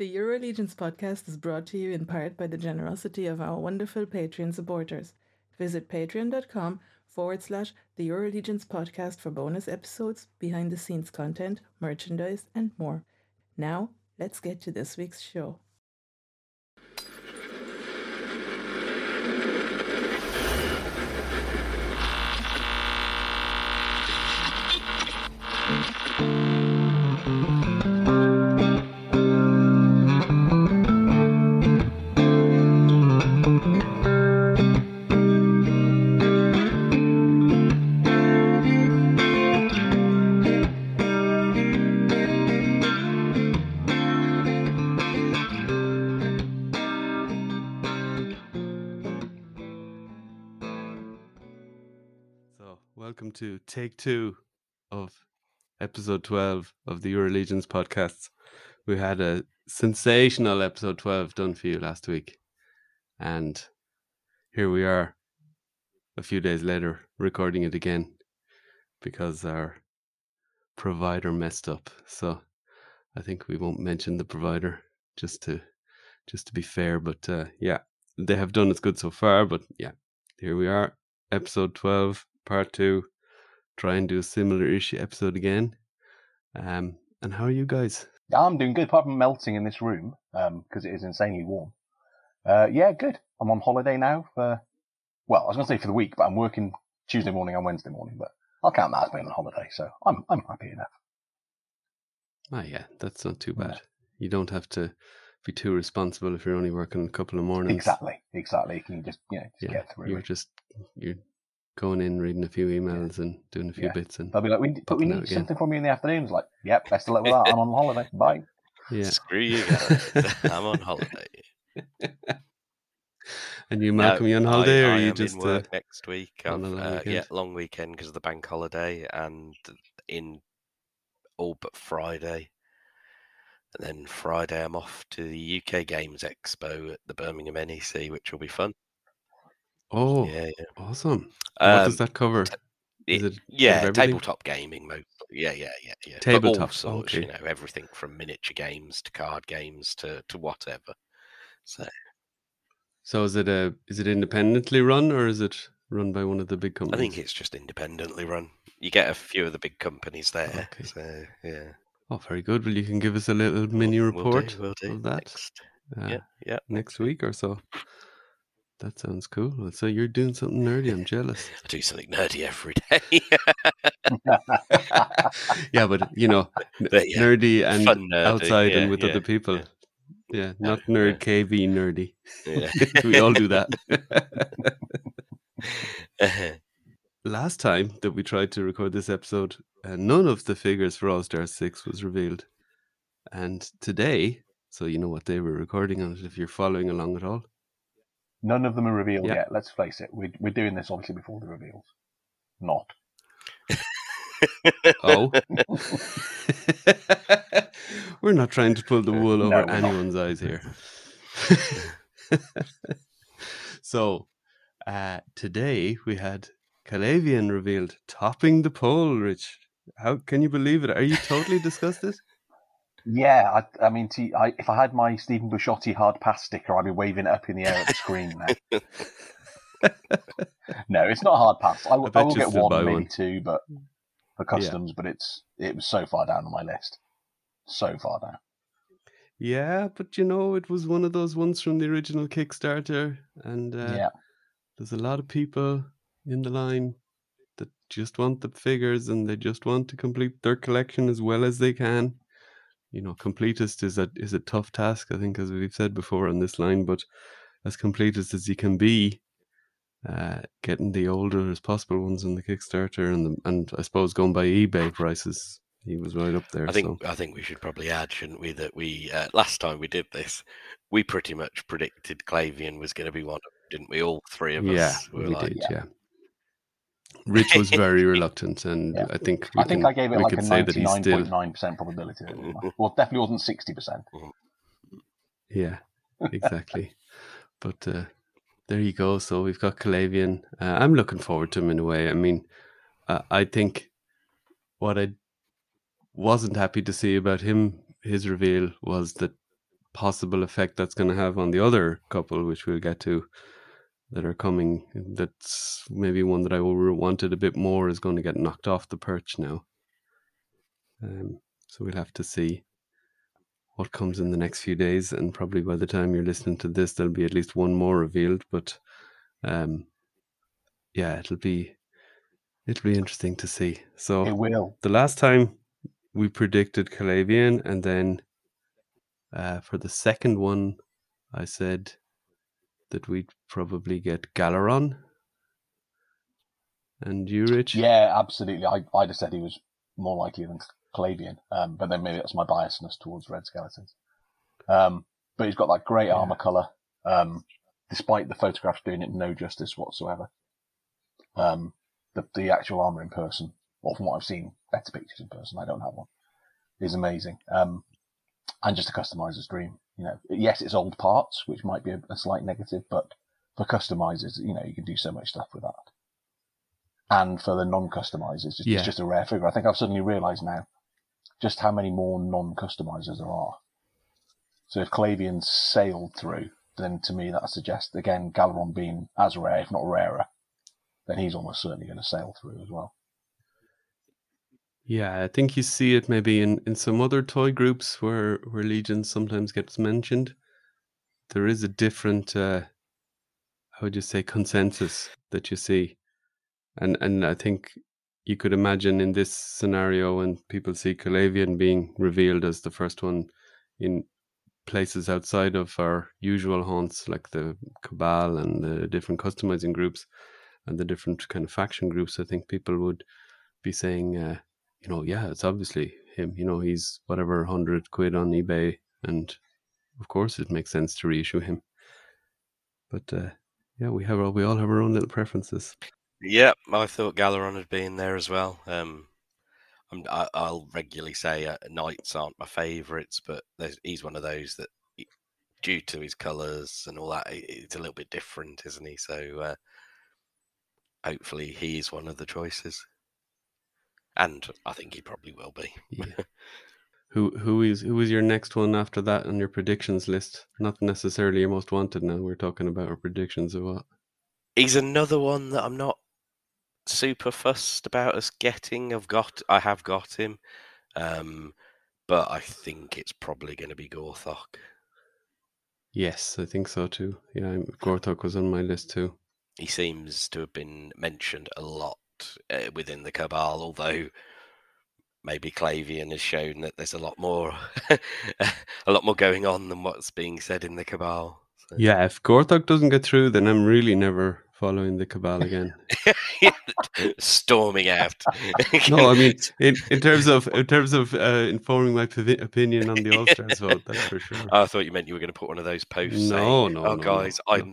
The EuroLegions Podcast is brought to you in part by the generosity of our wonderful Patreon supporters. Visit patreon.com/the EuroLegions Podcast for bonus episodes, behind-the-scenes content, merchandise, and more. Now, let's get to this week's show. Welcome to take two of episode 12 of the EuroLegions Podcasts. We had a sensational episode 12 done for you last week. And here we are a few days later recording it again because our provider messed up. So I think we won't mention the provider just to be fair. But yeah, they have done us good so far. But yeah, here we are, episode 12. Part two, try and do a similar issue episode again. And how are you guys? I'm doing good, apart from melting in this room because it is insanely warm. Yeah, good. I'm on holiday now for, well, I was going to say for the week, but I'm working Tuesday morning and Wednesday morning. But I'll count that as being on holiday, so I'm happy enough. Ah, yeah, that's not too bad. No. You don't have to be too responsible if you're only working a couple of mornings. Exactly. You can just get through. You're going in, reading a few emails and doing a few bits. And they'll be like, we need something from you in the afternoons. Like, yep, best of luck with that. I'm on holiday. Bye. Yeah. Screw you guys. I'm on holiday. And you, Malcolm, you on holiday? Or are you just in work next week? Long weekend because of the bank holiday and in all but Friday. And then Friday I'm off to the UK Games Expo at the Birmingham NEC, which will be fun. Oh, yeah. Awesome. What does that cover? Tabletop gaming mostly. Yeah. Tabletop. All sorts, okay. Everything from miniature games to card games to whatever. So is it independently run or is it run by one of the big companies? I think it's just independently run. You get a few of the big companies there. Okay. So, yeah. Oh, very good. Well, you can give us a little mini report we'll do of that next week or so. That sounds cool. So you're doing something nerdy. I'm jealous. I do something nerdy every day. Yeah, but nerdy and nerdy, outside and with other people. Yeah, not nerd KV nerdy. Yeah. We all do that. Last time that we tried to record this episode, none of the figures for All Stars 6 was revealed. And today, so you know what day we're recording on it if you're following along at all. None of them are revealed yet. Let's face it. We're doing this obviously before the reveals. Not. Oh. We're not trying to pull the wool over anyone's eyes here. So, today we had Calavian revealed, topping the poll, Rich. How can you believe it? Are you totally disgusted? Yeah, I mean, if I had my Stephen Busciotti hard pass sticker, I'd be waving it up in the air at the screen now. No, it's not a hard pass. I will get one, maybe two, but for customs. Yeah. But it was so far down on my list, so far down. Yeah, but it was one of those ones from the original Kickstarter, and there's a lot of people in the line that just want the figures and they just want to complete their collection as well as they can. Completist is a tough task, I think, as we've said before on this line, but as completist as you can be, getting the older as possible ones on the Kickstarter and I suppose going by eBay prices, he was right up there. I think we should probably add, shouldn't we, that we last time we did this, we pretty much predicted Calavian was going to be one of them, didn't we? All three of us did. Rich was very reluctant, and yeah. I think I gave it like a 99.9% probability. Well, definitely wasn't 60%. Yeah, exactly. But there you go. So we've got Calavian. I'm looking forward to him in a way. I mean, I think what I wasn't happy to see about his reveal was that possible effect that's going to have on the other couple, which we'll get to, that are coming. That's maybe one that I wanted a bit more is going to get knocked off the perch now. So we'll have to see what comes in the next few days, and probably by the time you're listening to this, there'll be at least one more revealed. But yeah, it'll be interesting to see. So it will. The last time we predicted Calavian, and then for the second one, I said that we'd probably get Galeron. And you, Rich? Yeah, absolutely. I'd have said he was more likely than Calavian, but then maybe that's my biasness towards red skeletons. But he's got that great armor color, despite the photographs doing it no justice whatsoever. The actual armor in person, or from what I've seen, better pictures in person, I don't have one, is amazing. And just a customizer's dream. You know, yes, it's old parts, which might be a slight negative, but for customizers, you know, you can do so much stuff with that. And for the non-customizers, it's just a rare figure. I think I've suddenly realized now just how many more non-customizers there are. So if Calavian sailed through, then to me that suggests, again, Galeron being as rare, if not rarer, then he's almost certainly going to sail through as well. Yeah, I think you see it maybe in some other toy groups where Legion sometimes gets mentioned. There is a different, how would you say, consensus that you see. And I think you could imagine in this scenario when people see Calavian being revealed as the first one in places outside of our usual haunts, like the Cabal and the different customizing groups and the different kind of faction groups, I think people would be saying... you know, yeah, it's obviously him. You know, he's whatever, 100 quid on eBay. And of course, it makes sense to reissue him. But yeah, we all have our own little preferences. Yeah, I thought Galeron had been there as well. I'll regularly say Knights aren't my favourites, but he's one of those that, due to his colours and all that, it's a little bit different, isn't he? So hopefully he's one of the choices. And I think he probably will be. Yeah. Who is your next one after that on your predictions list? Not necessarily your most wanted now. We're talking about our predictions of what? He's another one that I'm not super fussed about us getting. I have got him. But I think it's probably going to be Gorthok. Yes, I think so too. Yeah, Gorthok was on my list too. He seems to have been mentioned a lot within the Cabal, although maybe Calavian has shown that there's a lot more going on than what's being said in the Cabal. So. Yeah, if Gorthok doesn't get through, then I'm really never following the Cabal again. Storming out. No, I mean in terms of informing my opinion on the All Stars vote, that's for sure. I thought you meant you were going to put one of those posts. No,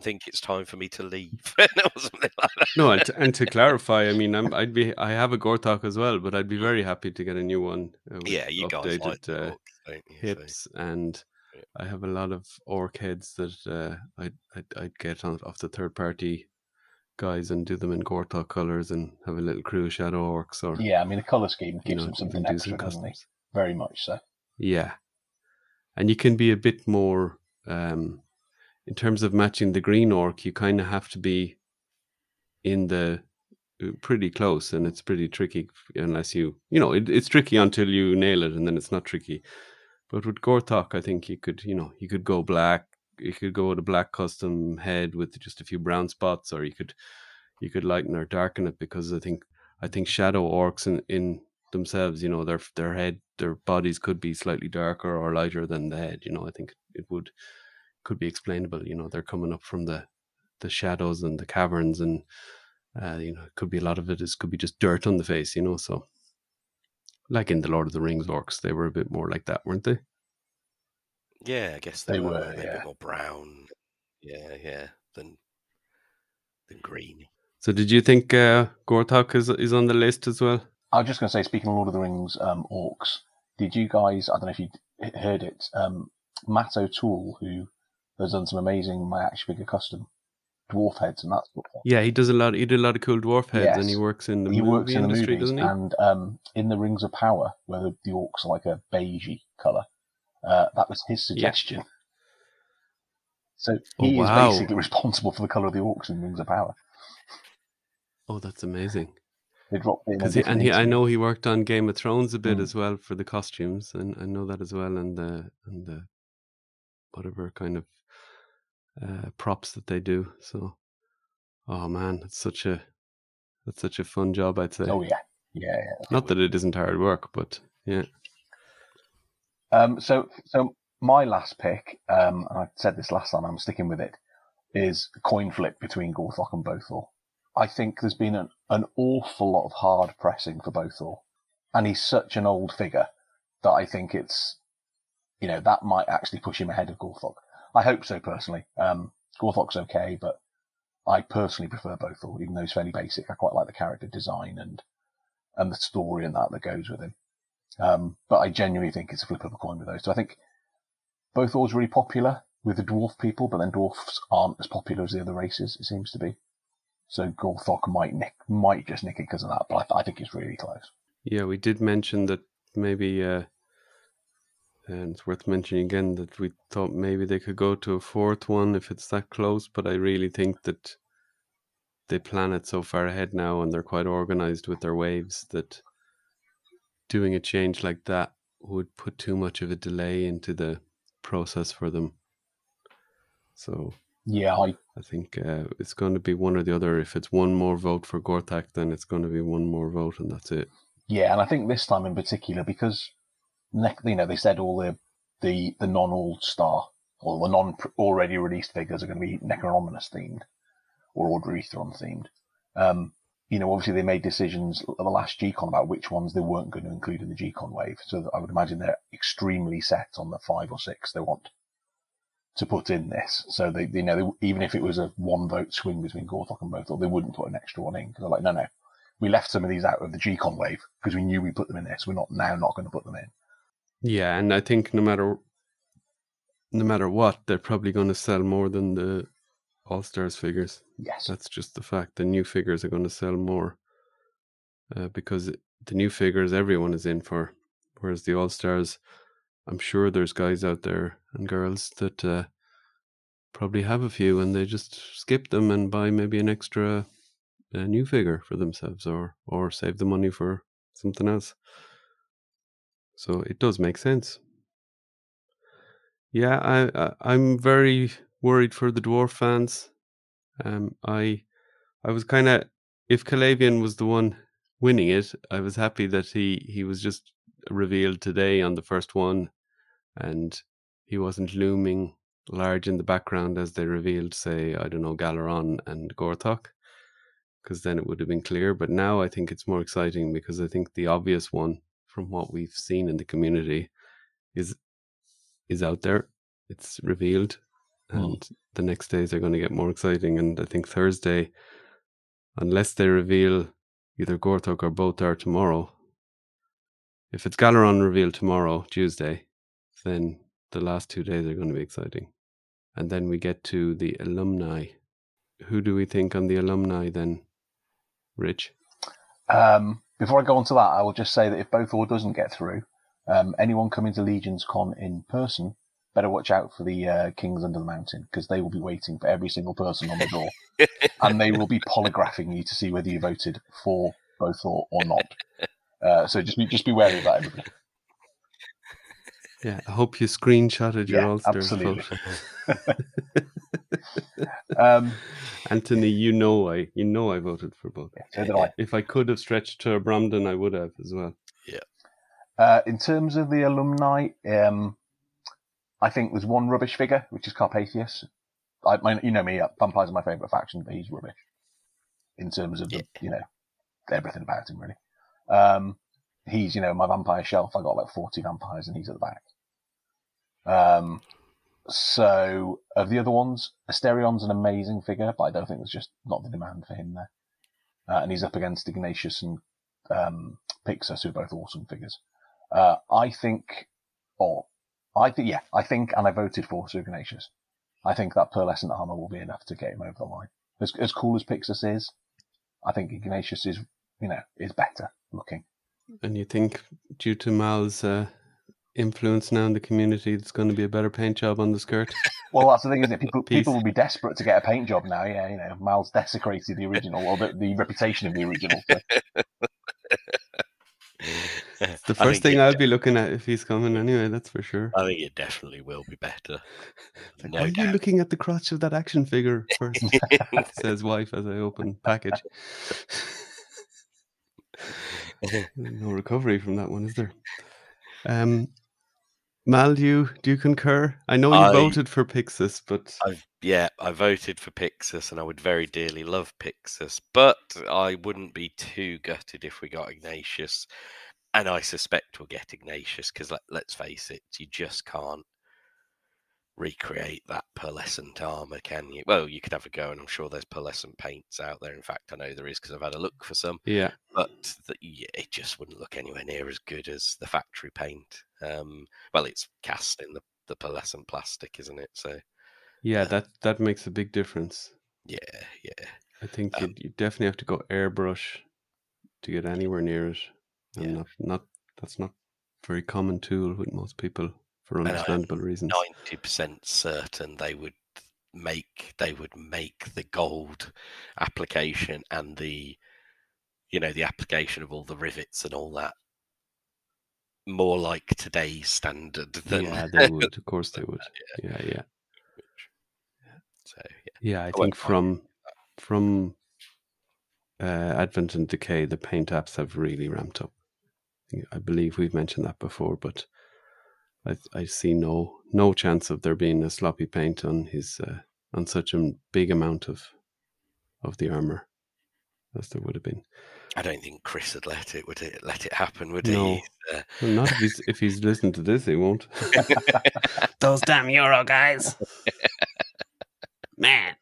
think it's time for me to leave. Or something like that. No, and to clarify, I mean, I have a Gorthok as well, but I'd be very happy to get a new one. Yeah, you updated, guys like hips so. And. Yeah. I have a lot of orc heads that I'd get off the third party guys and do them in Gorthok colours and have a little crew of shadow orcs. Or yeah, I mean, the colour scheme gives them something extra, doesn't it? Very much so. Yeah. And you can be a bit more, in terms of matching the green orc, you kind of have to be in the pretty close, and it's pretty tricky unless it's tricky until you nail it, and then it's not tricky. But with Gorthok, I think you could go black. You could go with a black custom head with just a few brown spots, or you could lighten or darken it, because I think shadow orcs in themselves, you know, their bodies could be slightly darker or lighter than the head. You know, I think it could be explainable. You know, they're coming up from the shadows and the caverns, and you know, it could be a lot of it could be just dirt on the face. You know, so. Like in the Lord of the Rings orcs, they were a bit more like that, weren't they? Yeah, I guess they were. They were a bit more brown. Yeah, than green. So did you think Gorthok is on the list as well? I was just going to say, speaking of Lord of the Rings orcs, did you guys, I don't know if you heard it, Matt O'Toole, who has done some amazing My Action Figure Custom dwarf heads and that sort of thing. Yeah, he did a lot of cool dwarf heads, yes. And he works in the movie industry, doesn't he? And in the Rings of Power, where the orcs are like a beigey colour, that was his suggestion. So he is basically responsible for the colour of the orcs in Rings of Power. Oh, that's amazing. They dropped in I know he worked on Game of Thrones a bit as well for the costumes, and I know that as well, and the whatever kind of props that they do. So, oh man, that's such a fun job, I'd say. Oh yeah. Not that it isn't hard work, but yeah. So my last pick, and I said this last time, I'm sticking with it, is a coin flip between Gorthok and Bothar. I think there's been an awful lot of hard pressing for Bothar, and he's such an old figure that I think it's, that might actually push him ahead of Gorthok. I hope so, personally. Gorthok's okay, but I personally prefer Bothar, even though he's fairly basic. I quite like the character design and the story and that goes with him. But I genuinely think it's a flip of a coin with those. So I think Bothar's really popular with the dwarf people, but then dwarfs aren't as popular as the other races, it seems to be. So Gorthok might just nick it because of that, but I think it's really close. Yeah, we did mention that maybe... and it's worth mentioning again that we thought maybe they could go to a fourth one if it's that close, but I really think that they plan it so far ahead now and they're quite organised with their waves that doing a change like that would put too much of a delay into the process for them. So yeah, I think it's going to be one or the other. If it's one more vote for Gorthok, then it's going to be one more vote and that's it. Yeah, and I think this time in particular, because... they said all the non-all-star or the non-already released figures are going to be Necronominus themed or Aetheron themed. Obviously they made decisions at the last G-Con about which ones they weren't going to include in the G-Con wave. So I would imagine they're extremely set on the 5 or 6 they want to put in this. So they, even if it was a one-vote swing between Gorthok and Bothar, they wouldn't put an extra one in because they're like, no, we left some of these out of the G-Con wave because we knew we put them in this. We're not going to put them in. Yeah, and I think no matter what, they're probably going to sell more than the All Stars figures. Yes, that's just the fact. The new figures are going to sell more because the new figures everyone is in for, whereas the All Stars, I'm sure there's guys out there and girls that probably have a few and they just skip them and buy maybe an extra new figure for themselves or save the money for something else. So it does make sense. Yeah, I'm very worried for the dwarf fans. I was kind of, if Calavian was the one winning it, I was happy that he was just revealed today on the first one, and he wasn't looming large in the background as they revealed, say, I don't know, Galeron and Gorthok, because then it would have been clear. But now I think it's more exciting because I think the obvious one, from what we've seen in the community, is out there. It's revealed, and the next days are going to get more exciting. And I think Thursday, unless they reveal either Gorthok or Bothar tomorrow, if it's Galeron revealed tomorrow, Tuesday, then the last 2 days are going to be exciting. And then we get to the alumni. Who do we think on the alumni then, Rich? Before I go on to that, I will just say that if Bothar doesn't get through, anyone coming to Legions Con in person better watch out for the Kings Under the Mountain, because they will be waiting for every single person on the door, and they will be polygraphing you to see whether you voted for Bothar or not. So just be wary of that, everybody. Yeah, I hope you screenshotted your All-Stars vote. Anthony, I voted for both. Yeah, so did I. If I could have stretched to Bromden, I would have as well. Yeah. In terms of the alumni, I think there's one rubbish figure, which is Carpathius. You know me, Vampires are my favourite faction, but he's rubbish in terms of everything about him, really. He's, my vampire shelf. I got like 40 vampires, and he's at the back. So, of the other ones, Asterion's an amazing figure, but I don't think there's just not the demand for him there. And he's up against Ignatius and Pyxis, who are both awesome figures. I voted for Sir Ucczajk. I think that pearlescent armor will be enough to get him over the line. As cool as Pyxis is, I think Ignatius is better looking. And you think, due to Mal's influence now in the community that's going to be a better paint job on the skirt. Well, that's the thing, isn't it? People will be desperate to get a paint job now. Yeah, you know, Miles desecrated the original, or the reputation of the original. So. It's the first thing I'll be looking at if he's coming anyway, that's for sure. I think it definitely will be better. Like, no, why are you looking at the crotch of that action figure first? Says wife as I open package. No recovery from that one, is there? Mal, do you concur? I know you voted for Pyxis, but... I voted for Pyxis, and I would very dearly love Pyxis, but I wouldn't be too gutted if we got Ignatius, and I suspect we'll get Ignatius, because let's face it, you just can't recreate that pearlescent armour, can you? Well, you could have a go, and I'm sure there's pearlescent paints out there. In fact, I know there is because I've had a look for some. Yeah, but it just wouldn't look anywhere near as good as the factory paint. Well, it's cast in the pearlescent plastic, isn't it? So, yeah, that makes a big difference. Yeah. I think you definitely have to go airbrush to get anywhere near it. And that's not a very common tool with most people. For understandable reasons. 90% certain they would make the gold application and the application of all the rivets and all that more like today's standard than they would. Of course they would. Yeah. So I think from Advent and Decay, the paint apps have really ramped up. I believe we've mentioned that before, but I see no chance of there being a sloppy paint on his on such a big amount of the armor as there would have been. I don't think Chris would let it happen, would he? No, well, not if he's listened to this, he won't. Those damn Euro guys, man.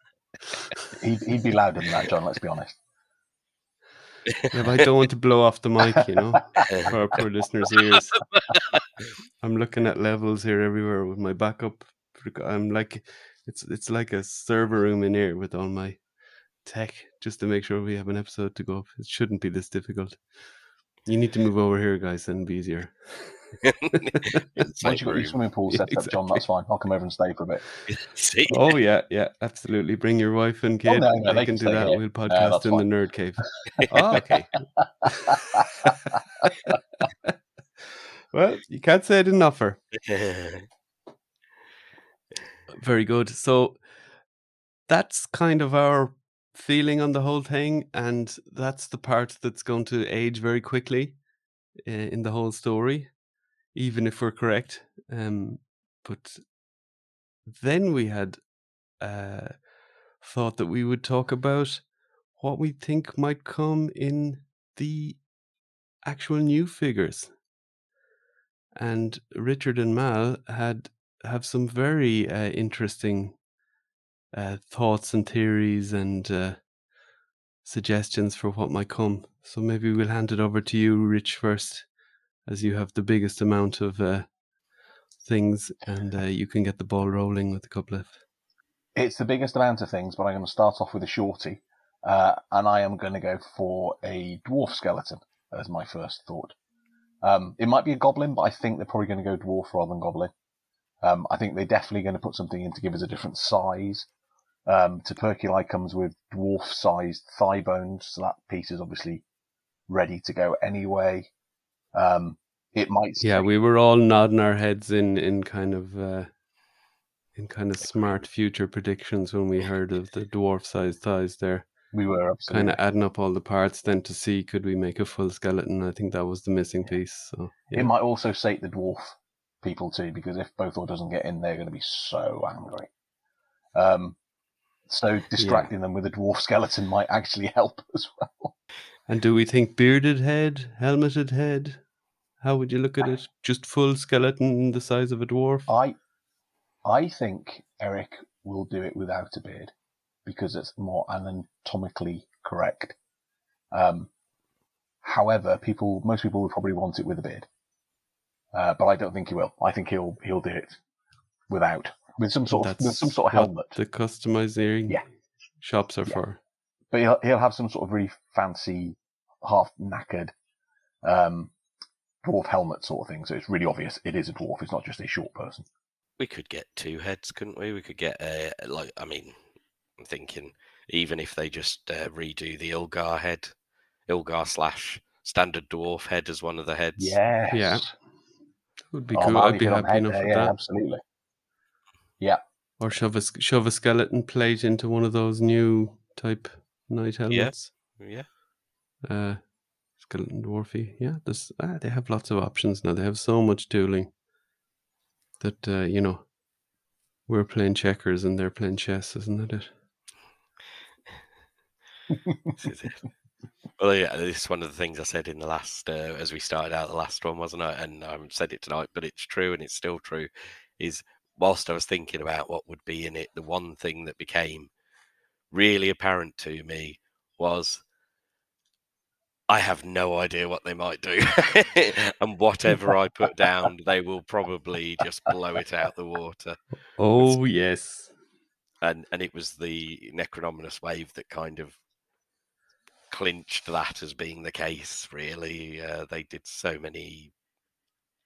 He'd be louder than that, John. Let's be honest. If I don't want to blow off the mic, for our poor listeners' ears. I'm looking at levels here everywhere with my backup. I'm like, it's like a server room in here with all my tech just to make sure we have an episode to go up. It shouldn't be this difficult. You need to move over here, guys, then it'll be easier. Once you've got your swimming pool set up, John, that's fine. I'll come over and stay for a bit. Oh, yeah, absolutely. Bring your wife and kid. Oh, no, they can do that. Here. We'll podcast in fine. The Nerd Cave. Oh, okay. Well, you can't say I didn't offer. Very good. So that's kind of our feeling on the whole thing. And that's the part that's going to age very quickly in the whole story, even if we're correct. But then we had thought that we would talk about what we think might come in the actual new figures. And Richard and Mal have some very interesting thoughts and theories and suggestions for what might come. So maybe we'll hand it over to you, Rich, first, as you have the biggest amount of things, and you can get the ball rolling with a couple of... It's the biggest amount of things, but I'm going to start off with a shorty, and I am going to go for a dwarf skeleton as my first thought. It might be a goblin, but I think they're probably going to go dwarf rather than goblin. I think they're definitely going to put something in to give us a different size. Tuberculi comes with dwarf-sized thigh bones, so that piece is obviously ready to go anyway. It might. Yeah, we were all nodding our heads in kind of smart future predictions when we heard of the dwarf-sized thighs there. We were absolutely. Kind of adding up all the parts then to see could we make a full skeleton. I think that was the missing piece. So yeah. It might also sate the dwarf people too, because if Bothar doesn't get in, they're going to be so angry. So distracting them with a dwarf skeleton might actually help as well. And do we think bearded head, helmeted head? How would you look at it? Just full skeleton the size of a dwarf? I think Eric will do it without a beard, because it's more anatomically correct. However, most people would probably want it with a beard. But I don't think he will. I think he'll do it without, with some sort of helmet. The customizing shops are for. But he'll have some sort of really fancy, half knackered dwarf helmet sort of thing, so it's really obvious it is a dwarf, it's not just a short person. We could get two heads, couldn't we? We could get a, like, I mean, I'm thinking even if they just redo the Ilgar head, Ilgar / standard dwarf head as one of the heads. Yes. Yeah. Would be cool. Man, I'd be happy enough with that. Absolutely. Yeah. Or shove a skeleton plate into one of those new type knight helmets. Yeah. Skeleton dwarfy. Yeah. They have lots of options now. They have so much dueling that, you know, we're playing checkers and they're playing chess, isn't that it? Well, yeah, this is one of the things I said in the last, as we started out the last one, wasn't it? And I said it tonight, but it's true and it's still true, is whilst I was thinking about what would be in it, the one thing that became really apparent to me was I have no idea what they might do. And whatever I put down, they will probably just blow it out the water. Oh, yes. And it was the Necronominus wave that kind of clinched that as being the case, really. They did so many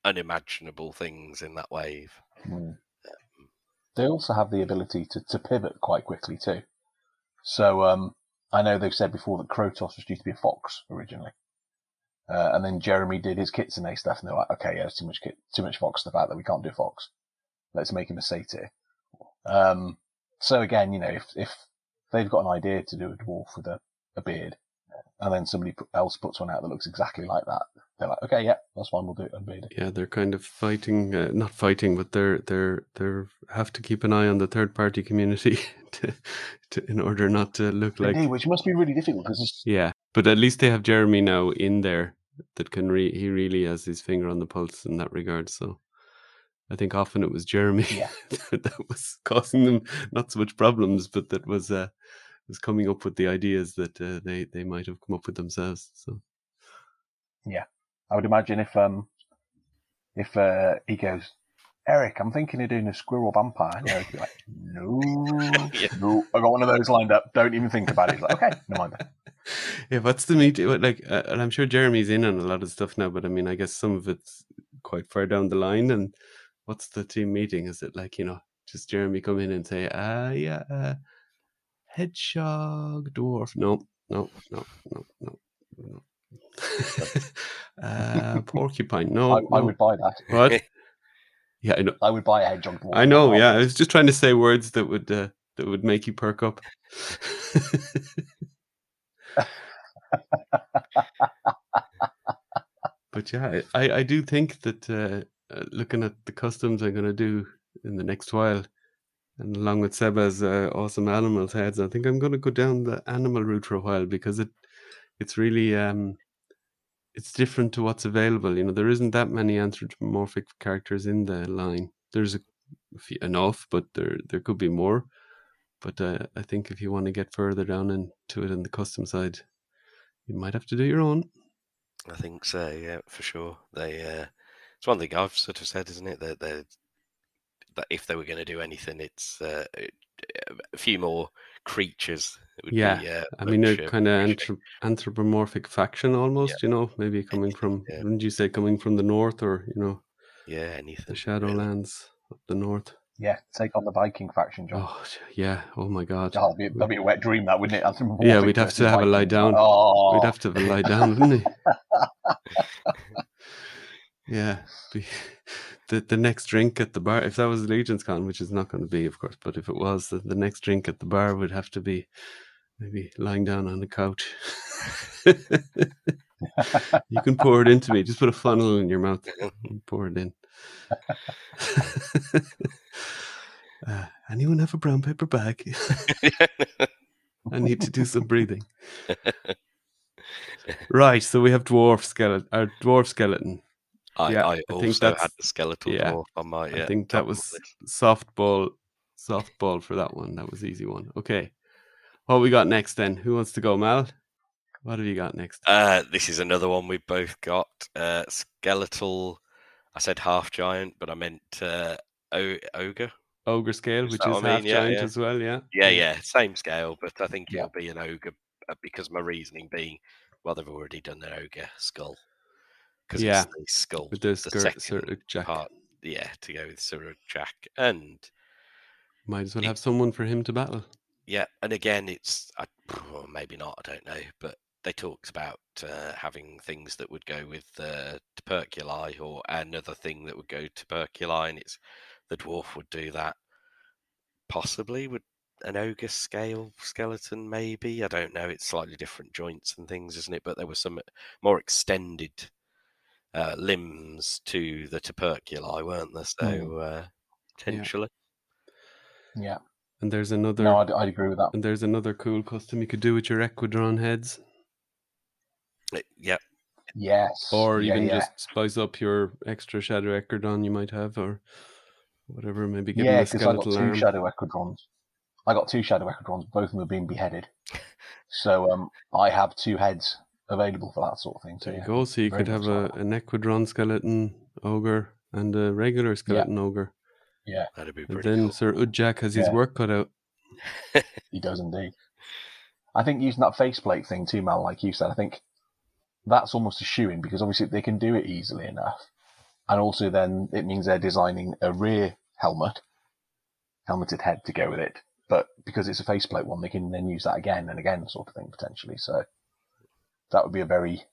unimaginable things in that wave. Mm. They also have the ability to pivot quite quickly too. So I know they've said before that Krotos was due to be a fox originally, and then Jeremy did his Kitsune stuff, and they're like, okay, yeah, there's too much fox stuff out there. We can't do fox. Let's make him a satyr. So again, you know, if they've got an idea to do a dwarf with a beard, and then somebody else puts one out that looks exactly like that, they're like, okay, yeah, that's fine, we'll do it unbearded. Yeah, they're kind of fighting, not fighting, but they're have to keep an eye on the third party community in order not to look they like. Do, which must be really difficult because it's... Yeah, but at least they have Jeremy now in there that can he really has his finger on the pulse in that regard. So I think often it was Jeremy that was causing them not so much problems, but that was coming up with the ideas that they might have come up with themselves. So yeah, I would imagine if he goes, Eric, I'm thinking of doing a squirrel vampire, you know, he'd be like, no, I got one of those lined up. Don't even think about it. He's like, okay, never mind. Yeah, what's the meat? Like, and I'm sure Jeremy's in on a lot of stuff now, but I mean, I guess some of it's quite far down the line. And what's the team meeting? Is it like, you know, just Jeremy come in and say, hedgehog dwarf? No. Porcupine? No, I would buy that. What? Yeah, I know. I would buy a hedgehog dwarf. I know. Yeah, I was just trying to say words that would make you perk up. But yeah, I do think that looking at the customs I'm going to do in the next while, and along with Seba's awesome animals heads, I think I'm going to go down the animal route for a while because it's really. It's different to what's available. You know, there isn't that many anthropomorphic characters in the line. There's enough, but there could be more. But I think if you want to get further down into it in the custom side, you might have to do your own. I think so, yeah, for sure. It's one thing I've sort of said, isn't it? That if they were going to do anything, it's a few more creatures. They're kind of anthropomorphic faction almost, yeah. You know, maybe coming from, wouldn't you say coming from the north or, you know, anything. The Shadowlands up the north. Yeah, take on the Viking faction, John. Oh, yeah, oh my God. Oh, that'd be a wet dream, that, wouldn't it? Yeah, we'd have to have Viking. A lie down. Oh. We'd have to have a lie down, wouldn't we? Yeah, the next drink at the bar, if that was Legions Con, which is not going to be, of course, but if it was, the next drink at the bar would have to be maybe lying down on the couch. You can pour it into me. Just put a funnel in your mouth and pour it in. Anyone have a brown paper bag? I need to do some breathing. Right, so we have dwarf skeleton. I also had the skeletal dwarf on my. I think that was softball for that one. That was easy one. Okay, what we got next then? Who wants to go, Mal? What have you got next? This is another one we both got. Skeletal. I said half giant, but I meant ogre. Ogre scale, which is half giant as well. Yeah. Yeah, same scale, but I think it'll be an ogre because my reasoning being, well, they've already done their ogre skull. because it's the skull. With the Sir Ucczajk part, to go with Sir Ucczajk, and might as well have someone for him to battle. Yeah, and again, it's maybe not. I don't know, but they talked about having things that would go with Tuberculi, or another thing that would go Tuberculi, and it's the dwarf would do that. Possibly would an ogre scale skeleton, maybe. I don't know. It's slightly different joints and things, isn't it? But there were some more extended limbs to the Tuberculi, weren't there? So potentially, yeah. And there's another. No, I'd agree with that. And there's another cool custom you could do with your Equidron heads. Yep. Yes. Or even just spice up your extra Shadow Equidron you might have, or whatever. Maybe give them a skeletal arm. Yeah, because I got two Shadow Equidrons. Both of them are being beheaded. So I have two heads available for that sort of thing. So, there you go. So you could have an Equidron skeleton ogre and a regular skeleton ogre. Yeah, that'd be pretty. And then cool. Sir Ucczajk has his work cut out. He does indeed. I think using that faceplate thing too, Mal, like you said, I think that's almost a shoo-in because obviously they can do it easily enough, and also then it means they're designing a rear helmeted head to go with it. But because it's a faceplate one, they can then use that again and again, sort of thing potentially. So that would be a very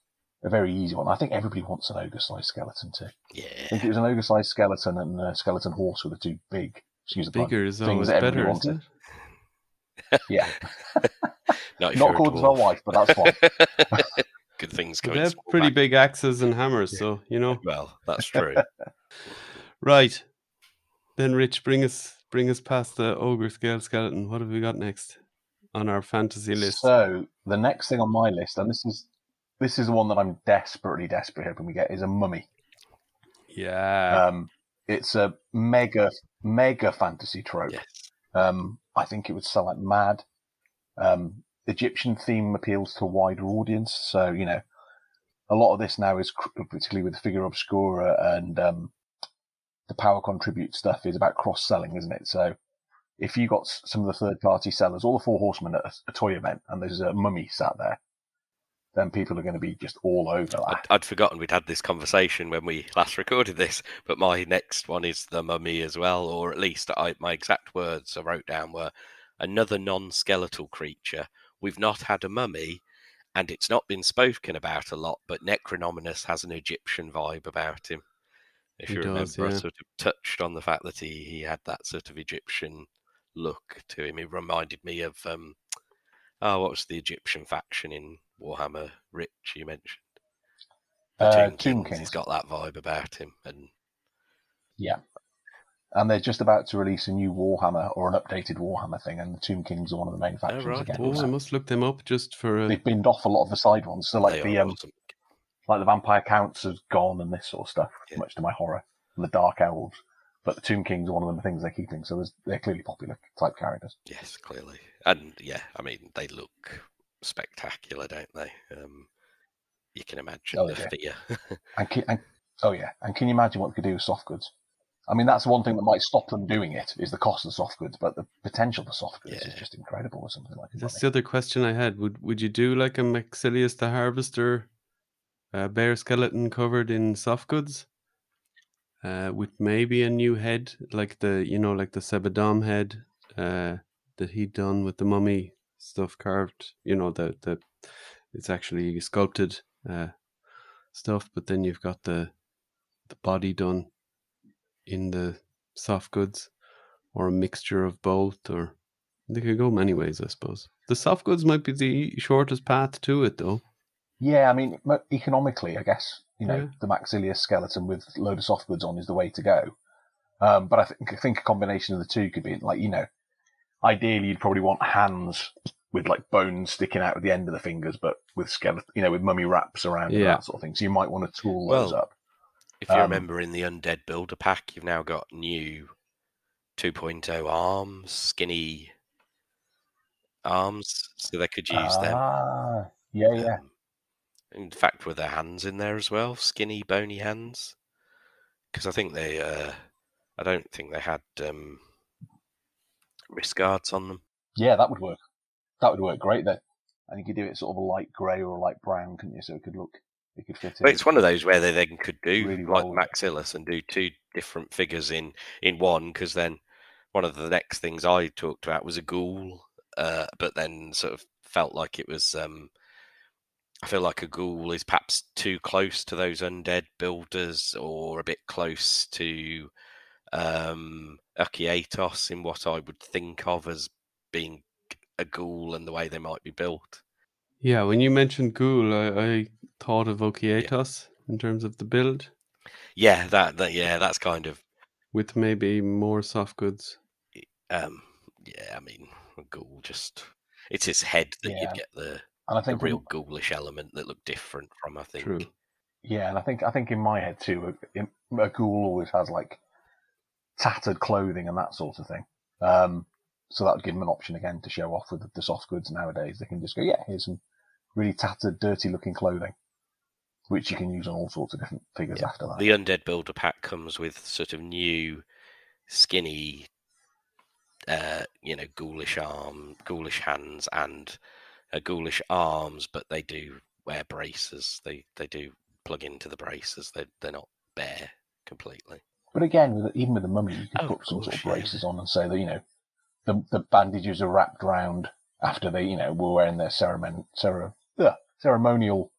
easy one. I think everybody wants an ogre-sized skeleton too. Yeah. I think it was an ogre-sized skeleton and a skeleton horse were the two bigger things that everybody wanted. Yeah. Not called to my wife, but that's fine. Good things coming. They have pretty big axes and hammers, so, you know. Well, that's true. Right. Then, Rich, bring us past the ogre-scale skeleton. What have we got next on our fantasy list? So, the next thing on my list, and this is the one that I'm desperately hoping we get, is a mummy. Yeah. It's a mega fantasy trope. Yes. I think it would sell like mad. Egyptian theme appeals to a wider audience. So, you know, a lot of this now is, particularly with Figure Obscura and the PowerCon tribute stuff, is about cross-selling, isn't it? So if you got some of the third-party sellers, all the Four Horsemen at a toy event, and there's a mummy sat there, then people are going to be just all over that. I'd forgotten we'd had this conversation when we last recorded this, but my next one is the mummy as well, or at least my exact words I wrote down were another non-skeletal creature. We've not had a mummy, and it's not been spoken about a lot, but Necronominus has an Egyptian vibe about him. If you remember, I sort of touched on the fact that he had that sort of Egyptian look to him. It reminded me of, what was the Egyptian faction in Warhammer, Rich, you mentioned? Tomb Kings. He's got that vibe about him. And they're just about to release a new Warhammer or an updated Warhammer thing, and the Tomb Kings are one of the main factions again. Oh, I must look them up just for... They've binned off a lot of the side ones, so like the awesome. Like the Vampire Counts has gone and this sort of stuff, much to my horror, and the Dark Elves. But the Tomb Kings are one of the things they're keeping, so they're clearly popular type characters. Yes, clearly. And they look... spectacular, don't they? You can imagine the fear. And can you imagine what they could do with soft goods? I mean, that's one thing that might stop them doing it is the cost of soft goods, but the potential for soft goods is just incredible, or something like that. That's the other question I had. Would you do like a Maxilius the Harvester, bear skeleton covered in soft goods, with maybe a new head, like the Sebadom head that he'd done with the mummy? Stuff carved, the it's actually sculpted stuff, but then you've got the body done in the soft goods, or a mixture of both, or they could go many ways, I suppose. The soft goods might be the shortest path to it, though. Yeah, I mean, economically, I guess, the Maxilius skeleton with a load of soft goods on is the way to go. But I think a combination of the two could be, ideally, you'd probably want hands with like bones sticking out at the end of the fingers, but with skeleton, with mummy wraps around and that sort of thing. So you might want to tool those up. If you remember in the Undead Builder Pack, you've now got new 2.0 arms, skinny arms, so they could use them. Yeah. In fact, were there hands in there as well? Skinny, bony hands? Because I think they, I don't think they had. Wrist guards on them. Yeah, that would work. That would work great then. I think you could do it sort of a light grey or a light brown, couldn't you? So it could look They could fit in. But it's one of those where they then could do really like Maxilius and do two different figures in one, because then one of the next things I talked about was a ghoul, but then sort of felt like it was. I feel like a ghoul is perhaps too close to those undead builders, or a bit close to Okiatos in what I would think of as being a ghoul and the way they might be built. Yeah, when you mentioned ghoul, I thought of Okiatos in terms of the build. Yeah, that's kind of with maybe more soft goods. I mean, a ghoul just—it's his head that you'd get the. And I think a real ghoulish element that looked different from, I think. True. Yeah, and I think in my head too, a ghoul always has like tattered clothing and that sort of thing. So that would give them an option again to show off with the soft goods nowadays. They can just go, yeah, here's some really tattered, dirty-looking clothing, which you can use on all sorts of different figures after that. The Undead Builder Pack comes with sort of new, skinny, ghoulish hands and... ghoulish arms, but they do wear braces. They do plug into the braces. They're not bare completely. But again, even with the mummy, you can put some sort of braces on and say that, you know, the bandages are wrapped round after they, you know, were wearing their ceremonial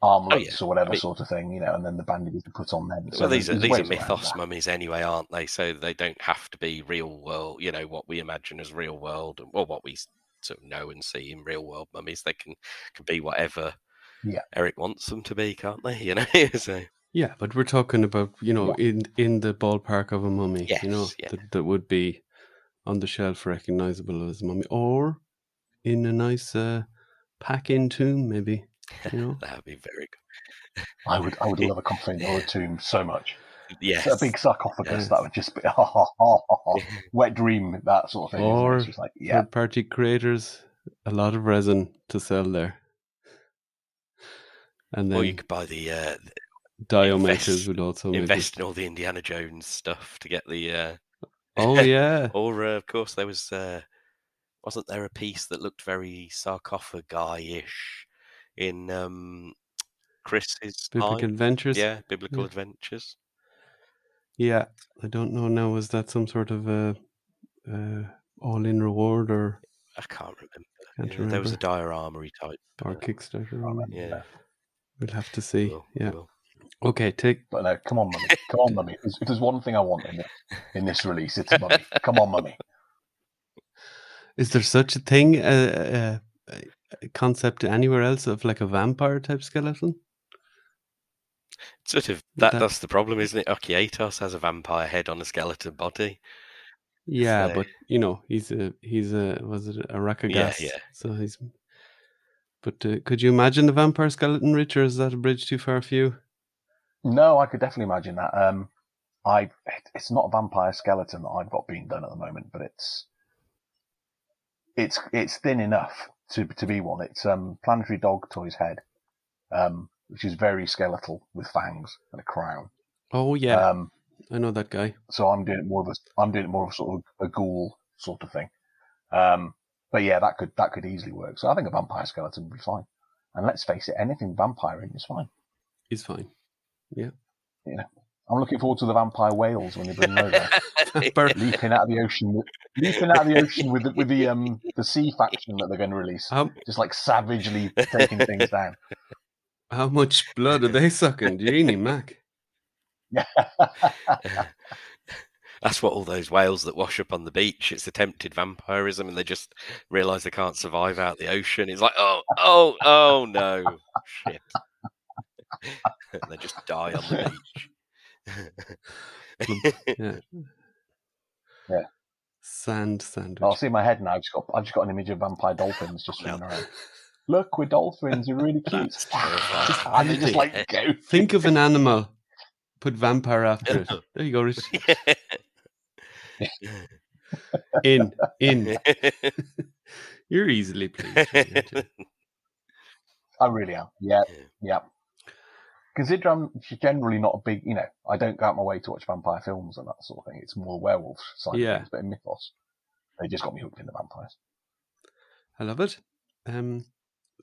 armlets or whatever sort of thing, you know, and then the bandages are put on them. So well, these are mythos mummies anyway, aren't they? So they don't have to be real world, you know, what we imagine as real world, or what we... sort of know and see in real world mummies. They can be whatever Eric wants them to be, can't they? You know, so. Yeah, but we're talking about, you know, in the ballpark of a mummy, yes, you know, that would be on the shelf recognizable as a mummy, or in a nice pack-in tomb, maybe. You know? That would be very good. I would love a conference or a tomb so much. Yes. So a big sarcophagus, that would just be wet dream, that sort of thing. Or just like, third party creators, a lot of resin to sell there. And then, or you could buy the diomakers would also invest in all the Indiana Jones stuff to get the or of course there was wasn't there a piece that looked very sarcophagi-ish in Chris's Biblical Adventures? Yeah, Biblical Adventures. Yeah, I don't know now. Was that some sort of a all-in reward, or I can't remember. Remember. There was a diorama type or Kickstarter. Yeah, we'll have to see. We'll. Okay, But no, come on, mummy. Come on, mummy. If there's one thing I want in this release, it's mummy. Come on, mummy. Is there such a thing, a concept anywhere else of like a vampire type skeleton? Sort of that's the problem, isn't it? Okiatos has a vampire head on a skeleton body. Yeah, so. But you know, he's a was it a Rakagast? Yeah. So he's. But could you imagine the vampire skeleton, Rich, or is that a bridge too far for you? No, I could definitely imagine that. It's not a vampire skeleton that I've got being done at the moment, but it's thin enough to be one. It's Planetary Dog Toy's head. Which is very skeletal with fangs and a crown. Oh yeah, I know that guy. So I'm doing it more of a sort of a ghoul sort of thing. But yeah, that could easily work. So I think a vampire skeleton would be fine. And let's face it, anything vampiring is fine. Is fine. Yeah. You know, I'm looking forward to the vampire whales when they bring them over, leaping out of the ocean with the sea faction that they're going to release, just like savagely taking things down. How much blood are they sucking? Jeannie Mac. That's what all those whales that wash up on the beach, it's attempted vampirism, and they just realise they can't survive out the ocean. It's like, oh no. Shit. And they just die on the beach. Yeah. Sand sandwich. Oh, I see my head now. I've just got an image of vampire dolphins just swimming around. Look, we're dolphins. You're really cute. And they just like go. Think of an animal. Put vampire after it. There you go, Rich. In. You're easily pleased. I really am. Yeah. Because I'm generally not a big, you know, I don't go out my way to watch vampire films and that sort of thing. It's more werewolf side of things, but in mythos, they just got me hooked in the vampires. I love it.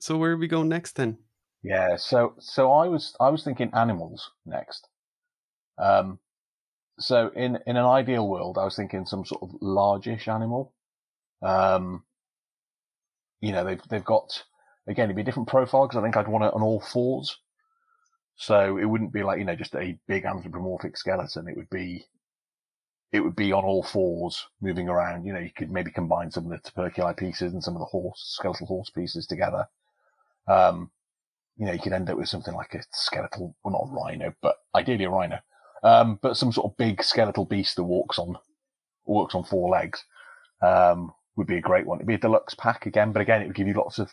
So where are we going next then? Yeah, so I was thinking animals next. So in an ideal world, I was thinking some sort of largish animal. You know, they've got, again, it'd be a different profile because I think I'd want it on all fours. So it wouldn't be like, you know, just a big anthropomorphic skeleton. It would be on all fours moving around. You know, you could maybe combine some of the tuberculi pieces and some of the skeletal horse pieces together. You know, you could end up with something like a skeletal, well, not a rhino, but ideally a rhino. But some sort of big skeletal beast that walks on four legs, would be a great one. It'd be a deluxe pack again, but again, it would give you lots of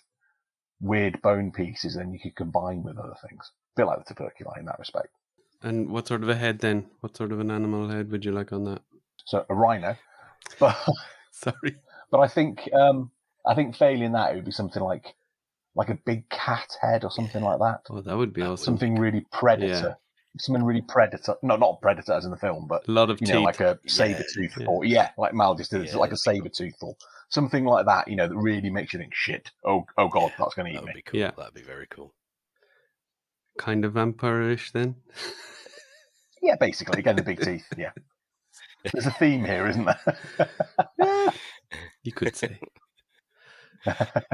weird bone pieces and you could combine with other things. A bit like the tuberculi in that respect. And what sort of a head then? What sort of an animal head would you like on that? So a rhino. But, sorry. But I think failing that, it would be something like a big cat head or something like that. Oh, that would be awesome. Something really predator. Yeah. Something really predator, no, not predator as in the film, but a lot of, you know, teeth. Like a saber tooth, yeah. Or yeah, like Mal just did, yeah, like a saber tooth or something like that. You know, that really makes you think, shit. Oh god, that's going to eat me. Be cool. Yeah, that'd be very cool. Kind of vampire-ish then. Yeah, basically. Again, the big teeth. Yeah, there's a theme here, isn't there? You could say.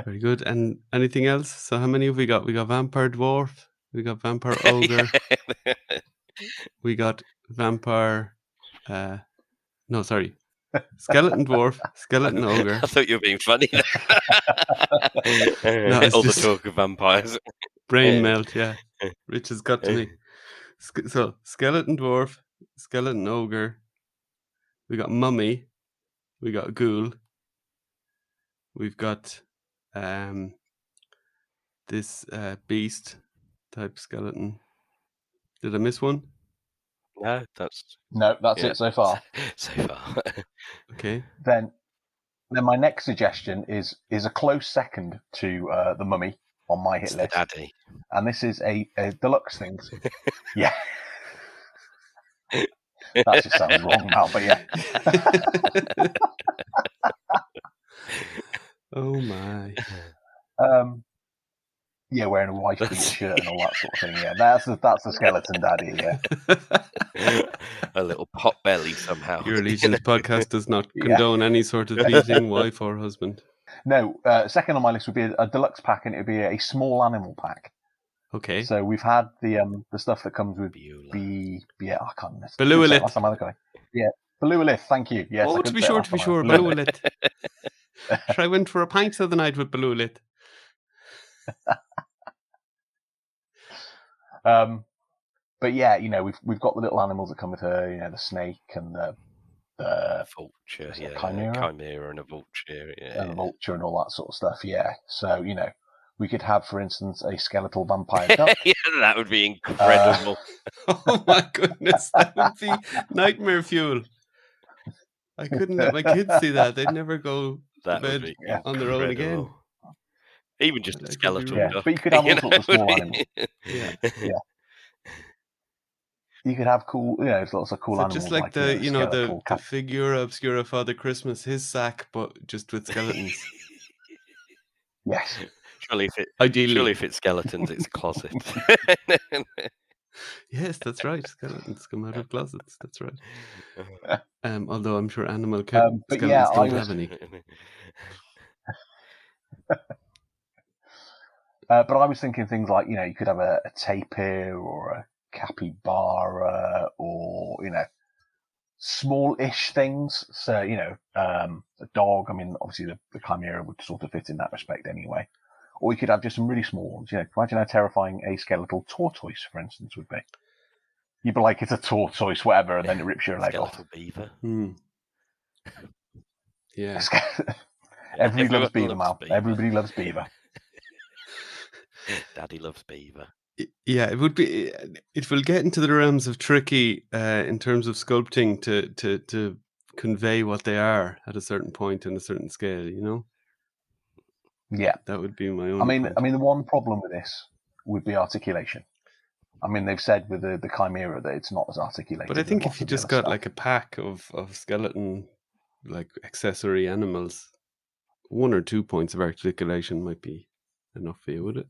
Very good. And anything else? So how many have we got? We got vampire dwarf. We got vampire ogre. We got vampire. No, sorry. Skeleton dwarf, skeleton ogre. I thought you were being funny. No, all the talk of vampires. Brain melt, yeah. Rich has got to me. So, skeleton dwarf, skeleton ogre. We got mummy. We got ghoul. We've got this beast. Type skeleton. Did I miss one? No, that's it so far. So far. Okay. Then my next suggestion is a close second to the mummy on my hit list. The daddy. And this is a deluxe thing. Yeah. That just sounds wrong now, but yeah. Oh my. Yeah, wearing a white shirt and all that sort of thing. Yeah, that's the skeleton daddy. Yeah, a little pot belly somehow. EuroLegions podcast does not condone any sort of beating wife or husband. No, second on my list would be a deluxe pack, and it would be a small animal pack. Okay. So we've had the stuff that comes with I can't miss Belewlet. Last time I looked. Yeah, Belewlet. Thank you. Yes. Oh, to be sure, Belewlet. I went for a pint the other night with Belewlet. But yeah, you know, we've got the little animals that come with her, you know, the snake and the vulture, chimera and a vulture, and a vulture and all that sort of stuff. Yeah, so you know, we could have, for instance, a skeletal vampire duck. Yeah, that would be incredible. Oh my goodness, that would be nightmare fuel. I couldn't let my kids see that; they'd never go to bed on their own again. Even just a skeletal duck. But you could have all sorts of small animals. You could have cool, there's lots of cool animals. Just like the Figure Obscura Father Christmas, his sack, but just with skeletons. Yes. Surely if it's skeletons, it's a closet. Yes, that's right. Skeletons come out of closets. That's right. Although I'm sure skeletons don't have any. But I was thinking things like, you know, you could have a tapir or a capybara or, you know, small-ish things. So, you know, a dog. I mean, obviously the chimera would sort of fit in that respect anyway. Or you could have just some really small ones. You know, imagine how terrifying a skeletal tortoise, for instance, would be. You'd be like, it's a tortoise, whatever, and then it rips your leg off. Skeletal beaver. Hmm. Yeah. Everybody loves beaver, Mal. Everybody loves beaver. Daddy loves beaver. Yeah, it would be. It will get into the realms of tricky in terms of sculpting to convey what they are at a certain point in a certain scale. You know. Yeah, that would be my own. I mean, the one problem with this would be articulation. I mean, they've said with the chimera that it's not as articulated. But I think if you just got like a pack of skeleton, like accessory animals, 1 or 2 points of articulation might be enough for you, would it?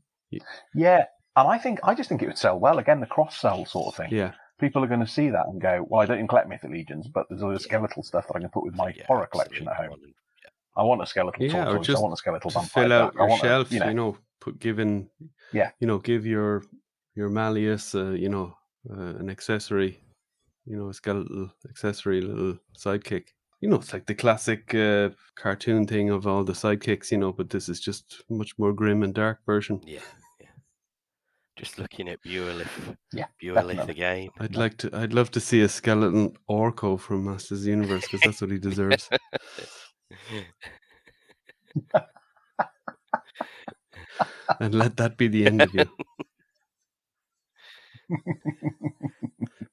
Yeah, And I just think it would sell well. Again, the cross-sell sort of thing. Yeah. People are going to see that and go, well, I don't even collect Mythic Legions, but there's all the skeletal stuff that I can put with my horror collection at home. Yeah. I want a skeletal tortoise. I want a skeletal vampire. Fill out your shelf, give your Malleus, an accessory, a skeletal accessory, little sidekick. It's like the classic cartoon thing of all the sidekicks, but this is just much more grim and dark version. Yeah. Just looking at Belewlet, again. I'd love to see a skeleton Orko from Masters of the Universe, because that's what he deserves. And let that be the end of you.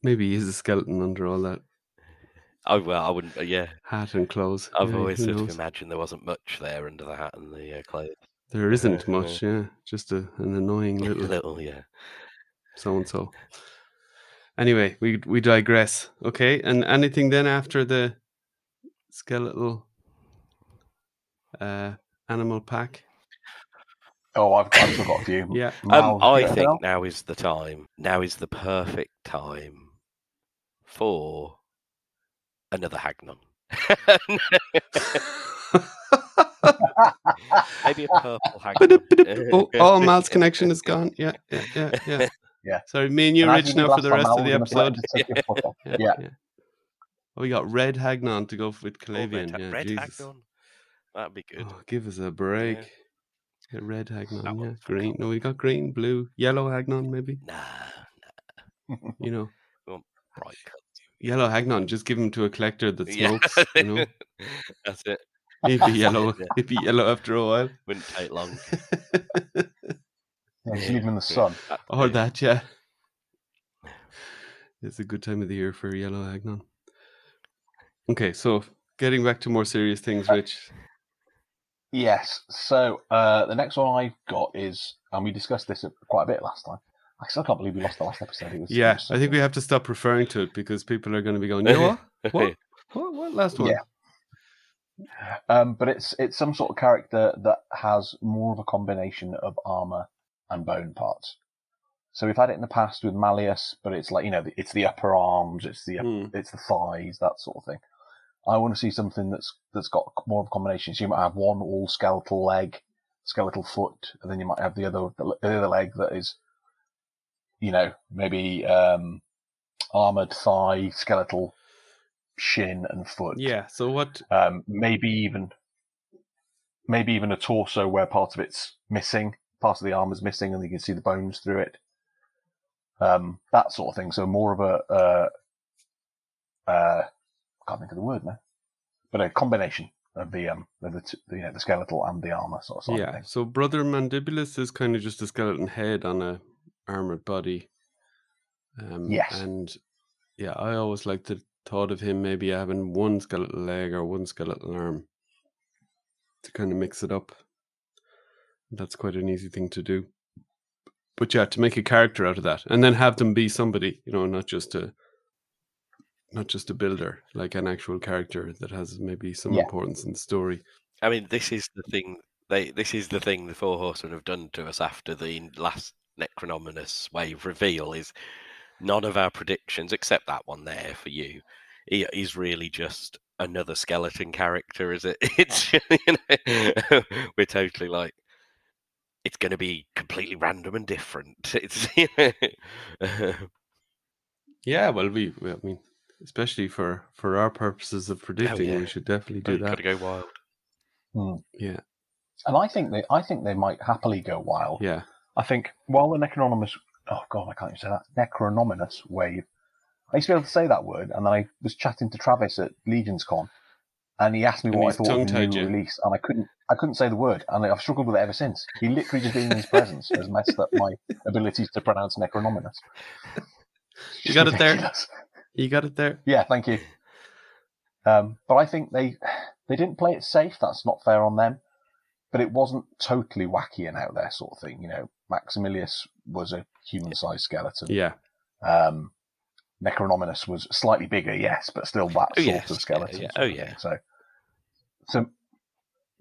Maybe he is a skeleton under all that. Oh well, I wouldn't. Yeah, hat and clothes. I've always sort of imagined there wasn't much there under the hat and the clothes. There isn't much, just an annoying little so-and-so. Anyway, we digress, okay? And anything then after the skeletal animal pack? Oh, I've still got a few. Yeah. I think now is the time. Now is the perfect time for another Hagnon. Maybe a purple Hagnon. Oh, Mal's connection is gone. Yeah. Sorry, me and you, Rich, now for the rest of the episode. Oh, we got red Hagnon to go with Calavian. Red Hagnon. That'd be good. Oh, give us a break. Yeah. Red Hagnon. Yeah. Green. No, we got green, blue, yellow Hagnon, maybe. Nah. We want bright colors. Yellow Hagnon, just give him to a collector that smokes. That's it. He'd be yellow. He'd be yellow after a while. Wouldn't take long. Just leave him in the sun. Or that, yeah. It's a good time of the year for yellow Hagnon. Okay, so getting back to more serious things, Rich. Yes. So the next one I've got is, and we discussed this quite a bit last time. I still can't believe we lost the last episode. I think we have to stop referring to it because people are going to be going, you know what? What? Last one? Yeah. But it's some sort of character that has more of a combination of armor and bone parts. So we've had it in the past with Malleus, but it's like, it's the upper arms, it's the thighs, that sort of thing. I want to see something that's got more of a combination. So you might have one all skeletal leg, skeletal foot, and then you might have the other leg that is, maybe armored thigh, skeletal shin and foot. Yeah. So what? Maybe even a torso where part of it's missing, part of the arm is missing, and you can see the bones through it. That sort of thing. So more of a I can't think of the word now, but a combination of the skeletal and the armor sort of thing. Yeah. So Brother Mandibulus is kind of just a skeleton head on a armored body. Yes. And yeah, I always like to. Thought of him maybe having one skeletal leg or one skeletal arm to kind of mix it up. That's quite an easy thing to do. But yeah, to make a character out of that and then have them be somebody, not just a builder, like an actual character that has maybe some importance in the story. I mean, this is the thing. This is the thing the Four Horsemen have done to us after the last Necronominus wave reveal is. None of our predictions, except that one there for you, is really just another skeleton character, is it? It's we're totally like, it's going to be completely random and different. It's yeah, well, we I mean, especially for our purposes of predicting, we should definitely do that. Got to go wild. Yeah, and I think they might happily go wild. Yeah, I think while the Necronominus. Oh, God, I can't even say that. Necronominus wave. I used to be able to say that word, and then I was chatting to Travis at Legions Con, and he asked me what I thought of the new release, and I couldn't say the word, and I've struggled with it ever since. He literally just being in his presence has messed up my ability to pronounce Necronominus. You got it there. You got it there. Yeah, thank you. But I think they didn't play it safe. That's not fair on them. But it wasn't totally wacky and out there sort of thing. Maxilius was a human-sized skeleton. Yeah. Necronominus was slightly bigger, yes, but still that sort of skeleton. So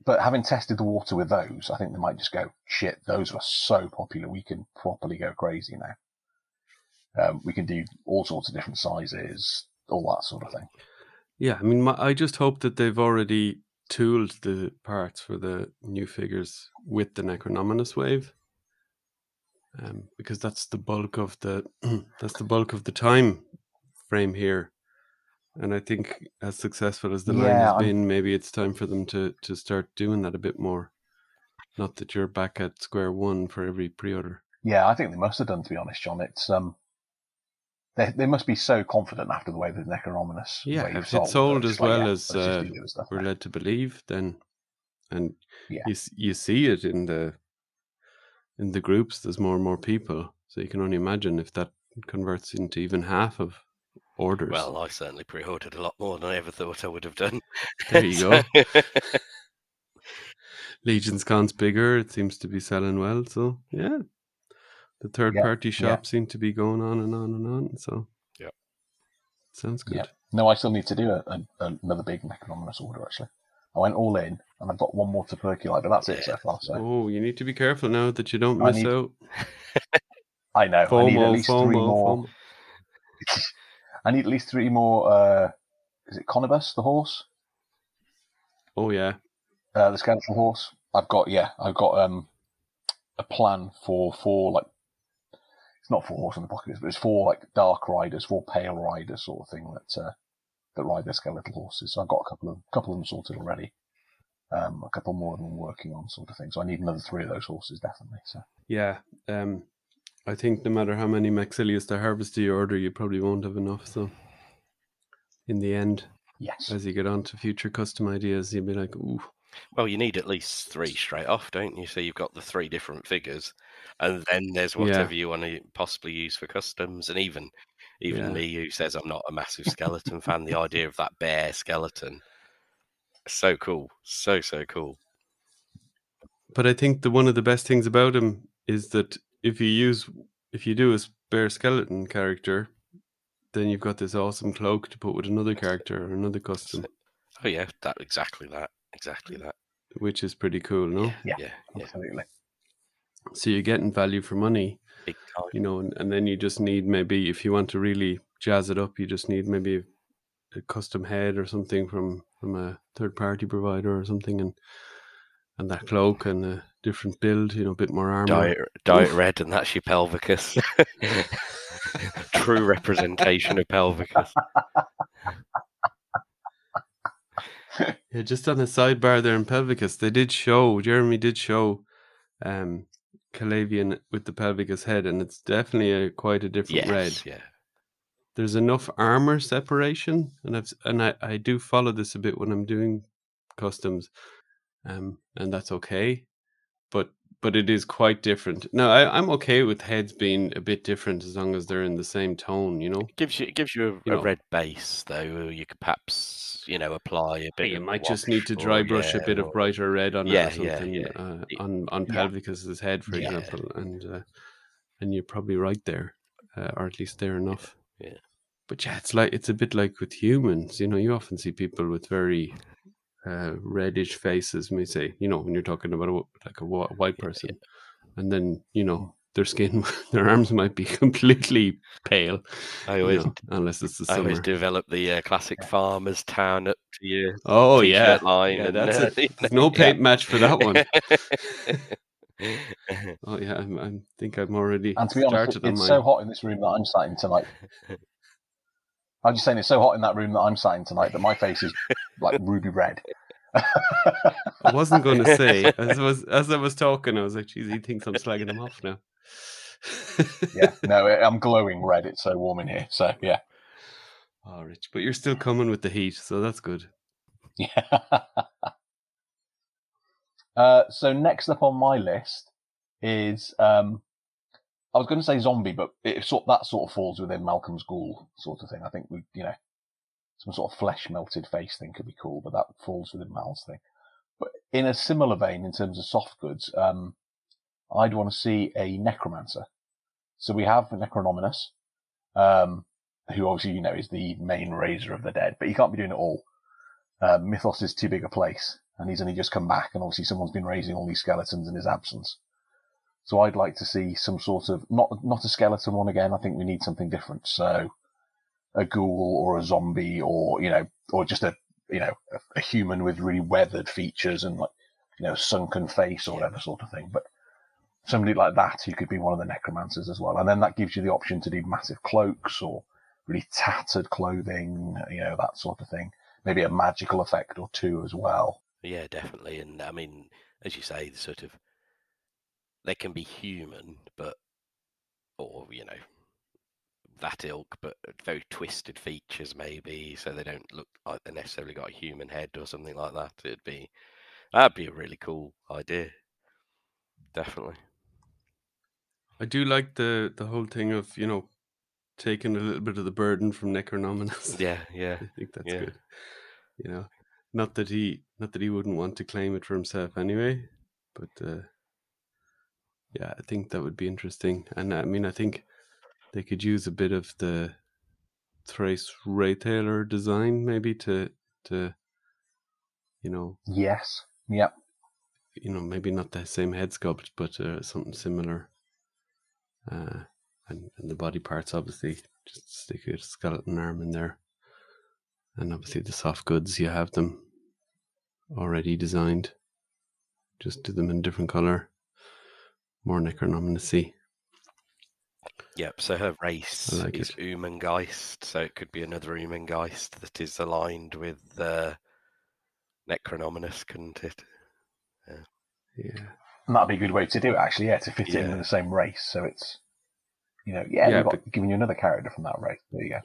But having tested the water with those, I think they might just go, shit, those were so popular, we can properly go crazy now. We can do all sorts of different sizes, all that sort of thing. Yeah, I mean, I just hope that they've already tooled the parts for the new figures with the Necronominus wave, because that's the bulk of the time frame here. And I think as successful as the line has been, maybe it's time for them to start doing that a bit more. Not that you're back at square one for every pre-order. Yeah, I think they must have done, to be honest, John. It's they must be so confident after the way that Necronominus. Yeah, if it's sold as well as we're led to believe, then you see it in the groups. There's more and more people, so you can only imagine if that converts into even half of orders. Well, I certainly pre-ordered a lot more than I ever thought I would have done. There you go. Legions Con's bigger. It seems to be selling well. So yeah, the third-party shops seem to be going on and on and on. So yeah, sounds good. Yeah. No, I still need to do another big Necronominus order. Actually, I went all in, and I've got one more Tuberculi, but that's it so far. So you need to be careful now that you don't miss out. I know. FOMO, I need at least three more. I need at least three more. Is it Conibus, the horse? Oh yeah, the skeletal horse. I've got a plan for four, like, it's not four horse in the pocket, but it's four like dark riders, four pale riders sort of thing that ride their skeletal horses. So I've got a couple of them sorted already. A couple more of them working on sort of thing. So I need another three of those horses definitely. So yeah. I think no matter how many Maxilius the Harvester you order, you probably won't have enough. So in the end, yes, as you get on to future custom ideas, you'll be like, ooh. Well, you need at least three straight off, don't you? So you've got the three different figures, and then there's whatever you want to possibly use for customs. And even me, who says I'm not a massive skeleton fan, the idea of that bear skeleton, so cool, so cool. But I think one of the best things about him is that if you do a spare skeleton character, then you've got this awesome cloak to put with another character or another custom. Oh yeah, exactly that. Which is pretty cool, no? Yeah, absolutely. So you're getting value for money, big time. You know, and then you just need, maybe if you want to really jazz it up, you just need maybe a custom head or something from a third party provider or something, and that cloak and a different build, you know, a bit more armor. Diet red, and that's your pelvicus. True representation of pelvicus. Yeah, just on the sidebar there in pelvicus, Jeremy did show Calavian with the pelvicus head, and it's definitely quite a different red. Yeah. There's enough armor separation, and I do follow this a bit when I'm doing customs. And that's okay, but it is quite different. No, I'm okay with heads being a bit different as long as they're in the same tone, you know. It gives you a red base, though. You could perhaps, you know, apply a bit. You might just need to dry brush a bit of brighter red on it or something. Yeah. On Pelvicus's head, for example, and you're probably right there, or at least there enough. Yeah. But yeah, it's a bit like with humans. You know, you often see people with very reddish faces, may say, you know, when you're talking about a white person, and then, you know, their arms might be completely pale. Unless it's the summer. I always develop the classic farmer's town up to your t-shirt line. Yeah, that's no paint match for that one. Oh yeah, I think I'm already. And to be honest, it's so hot in this room that I'm sat in tonight. I'm just saying, it's so hot in that room that I'm sat in tonight that my face is like ruby red. I wasn't going to say. As I was talking, I was like, geez, he thinks I'm slagging him off now. Yeah, no, I'm glowing red. It's so warm in here. So, yeah. Oh, Rich, but you're still coming with the heat, so that's good. Yeah. So next up on my list is... I was going to say zombie, but that sort of falls within Malcolm's ghoul sort of thing. I think some sort of flesh melted face thing could be cool, but that falls within Mal's thing. But in a similar vein, in terms of soft goods, I'd want to see a necromancer. So we have the Necronominus, who obviously, you know, is the main raiser of the dead, but he can't be doing it all. Mythos is too big a place. and he's only just come back, and obviously someone's been raising all these skeletons in his absence. So I'd like to see some sort of, not a skeleton one again, I think we need something different. So a ghoul or a zombie or, you know, or just a human with really weathered features and, like, you know, sunken face or whatever sort of thing. But somebody like that who could be one of the necromancers as well. And then that gives you the option to do massive cloaks or really tattered clothing, you know, that sort of thing. Maybe a magical effect or two as well. Yeah, definitely. And I mean, as you say, the sort of, they can be human, but, or, you know, that ilk, but very twisted features maybe, so they don't look like they necessarily got a human head or something like that. That'd be a really cool idea. Definitely. I do like the whole thing of, you know, taking a little bit of the burden from Necronominus. Yeah. I think that's good. You know, not that he wouldn't want to claim it for himself anyway, but I think that would be interesting. And I mean, I think they could use a bit of the Thrace Retailer design maybe to you know. Yes. Yep. You know, maybe not the same head sculpt, but something similar. And the body parts, obviously, just stick a skeleton arm in there. And obviously the soft goods, you have them already designed. Just do them in a different colour. More Necronominus-y. Yep, so her race is Umengeist, so it could be another Umengeist that is aligned with Necronominus, couldn't it? Yeah. And that'd be a good way to do it, actually, to fit it in the same race. So it's, you know, giving you another character from that race. There you go.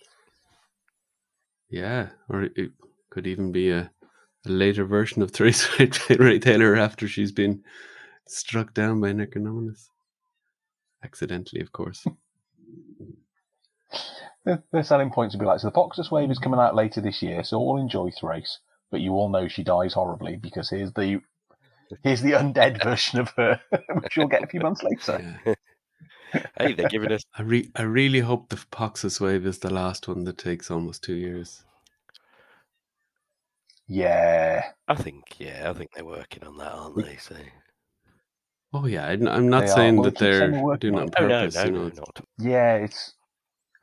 Yeah, or it could even be a later version of Thrace Retailer after she's been struck down by Necronominus. Accidentally, of course. Their selling points would be like, so the Poxus Wave is coming out later this year, so all enjoy Thrace, but you all know she dies horribly because here's the undead version of her, which you'll get a few months later. Yeah. Hey, they're giving us... I really hope the Poxus Wave is the last one that takes almost 2 years. Yeah. I think they're working on that, aren't they? So... Oh, yeah, I'm not saying that they're doing it on purpose. No, not. Yeah, it's...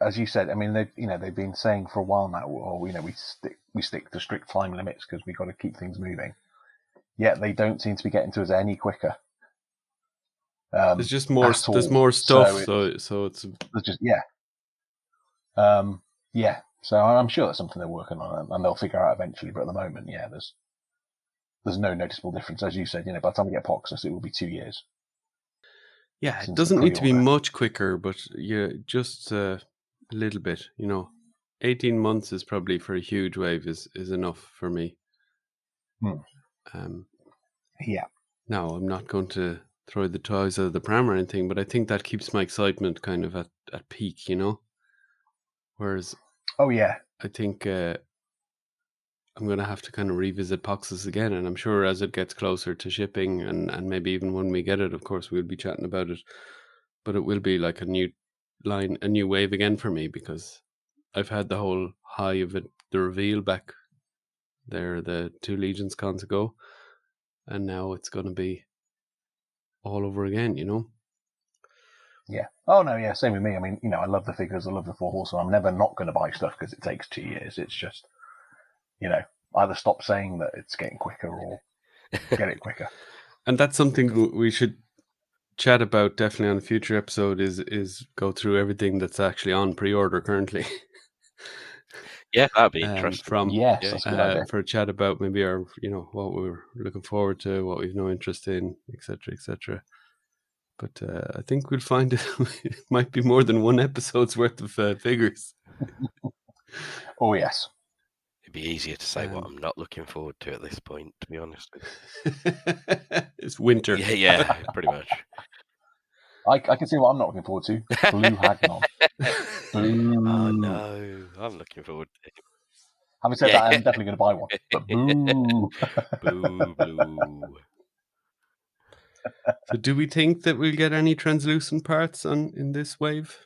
As you said, I mean, they've been saying for a while now, well, you know, we stick to strict time limits because we've got to keep things moving. Yet they don't seem to be getting to us any quicker. There's just more. There's more stuff, so it's. Yeah. So I'm sure that's something they're working on, and they'll figure out eventually. But at the moment, there's no noticeable difference, as you said. You know, by the time we get Poxus, it will be 2 years. Yeah, it doesn't need to be much quicker, but just a little bit. You know, 18 months is probably for a huge wave is enough for me. Hmm. Now I'm not going to throw the toys out of the pram or anything, but I think that keeps my excitement kind of at peak, you know. Whereas, I think I'm going to have to kind of revisit Poxus again, and I'm sure as it gets closer to shipping, and maybe even when we get it, of course, we'll be chatting about it. But it will be like a new line, a new wave again for me, because I've had the whole high of it, the reveal back there, the 2 Legions cons ago, and now it's going to be all over again, you know? Yeah. Oh, no, yeah, same with me. I mean, you know, I love the figures, I love the 4 horse, and I'm never not going to buy stuff because it takes 2 years. It's just, you know, either stop saying that it's getting quicker or get it quicker. And that's something we should chat about definitely on a future episode is go through everything that's actually on pre-order currently. Yeah, that'd be interesting. For a chat about maybe our, you know, what we're looking forward to, what we've no interest in, etc., etc. But I think we'll find it might be more than one episode's worth of figures. Oh yes, it'd be easier to say what I'm not looking forward to at this point, to be honest. It's winter. Yeah, pretty much. I can see what I'm not looking forward to. Blue Hagnon. Boo. Oh, no. I'm looking forward to it. Having said that, I'm definitely going to buy one. But boo. Boo. So do we think that we'll get any translucent parts in this wave?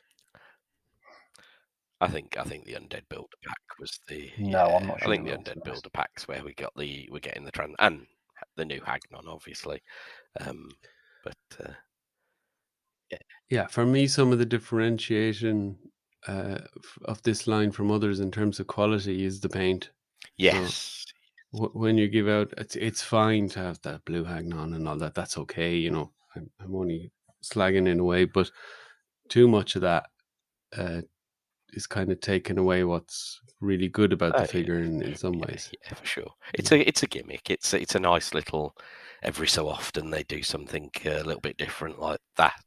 I think the Undead Builder Pack was the... No, I'm not sure. I think the Undead Builder Pack's where we're getting the... the new Hagnon, obviously. Yeah, for me, some of the differentiation of this line from others in terms of quality is the paint. Yes. So, when you give out, it's fine to have that blue Hagnon and all that. That's okay, you know. I'm only slagging in a way, but too much of that is kind of taken away what's really good about the figure in some ways. Yeah, for sure. It's a gimmick. It's a nice little. Every so often they do something a little bit different like that.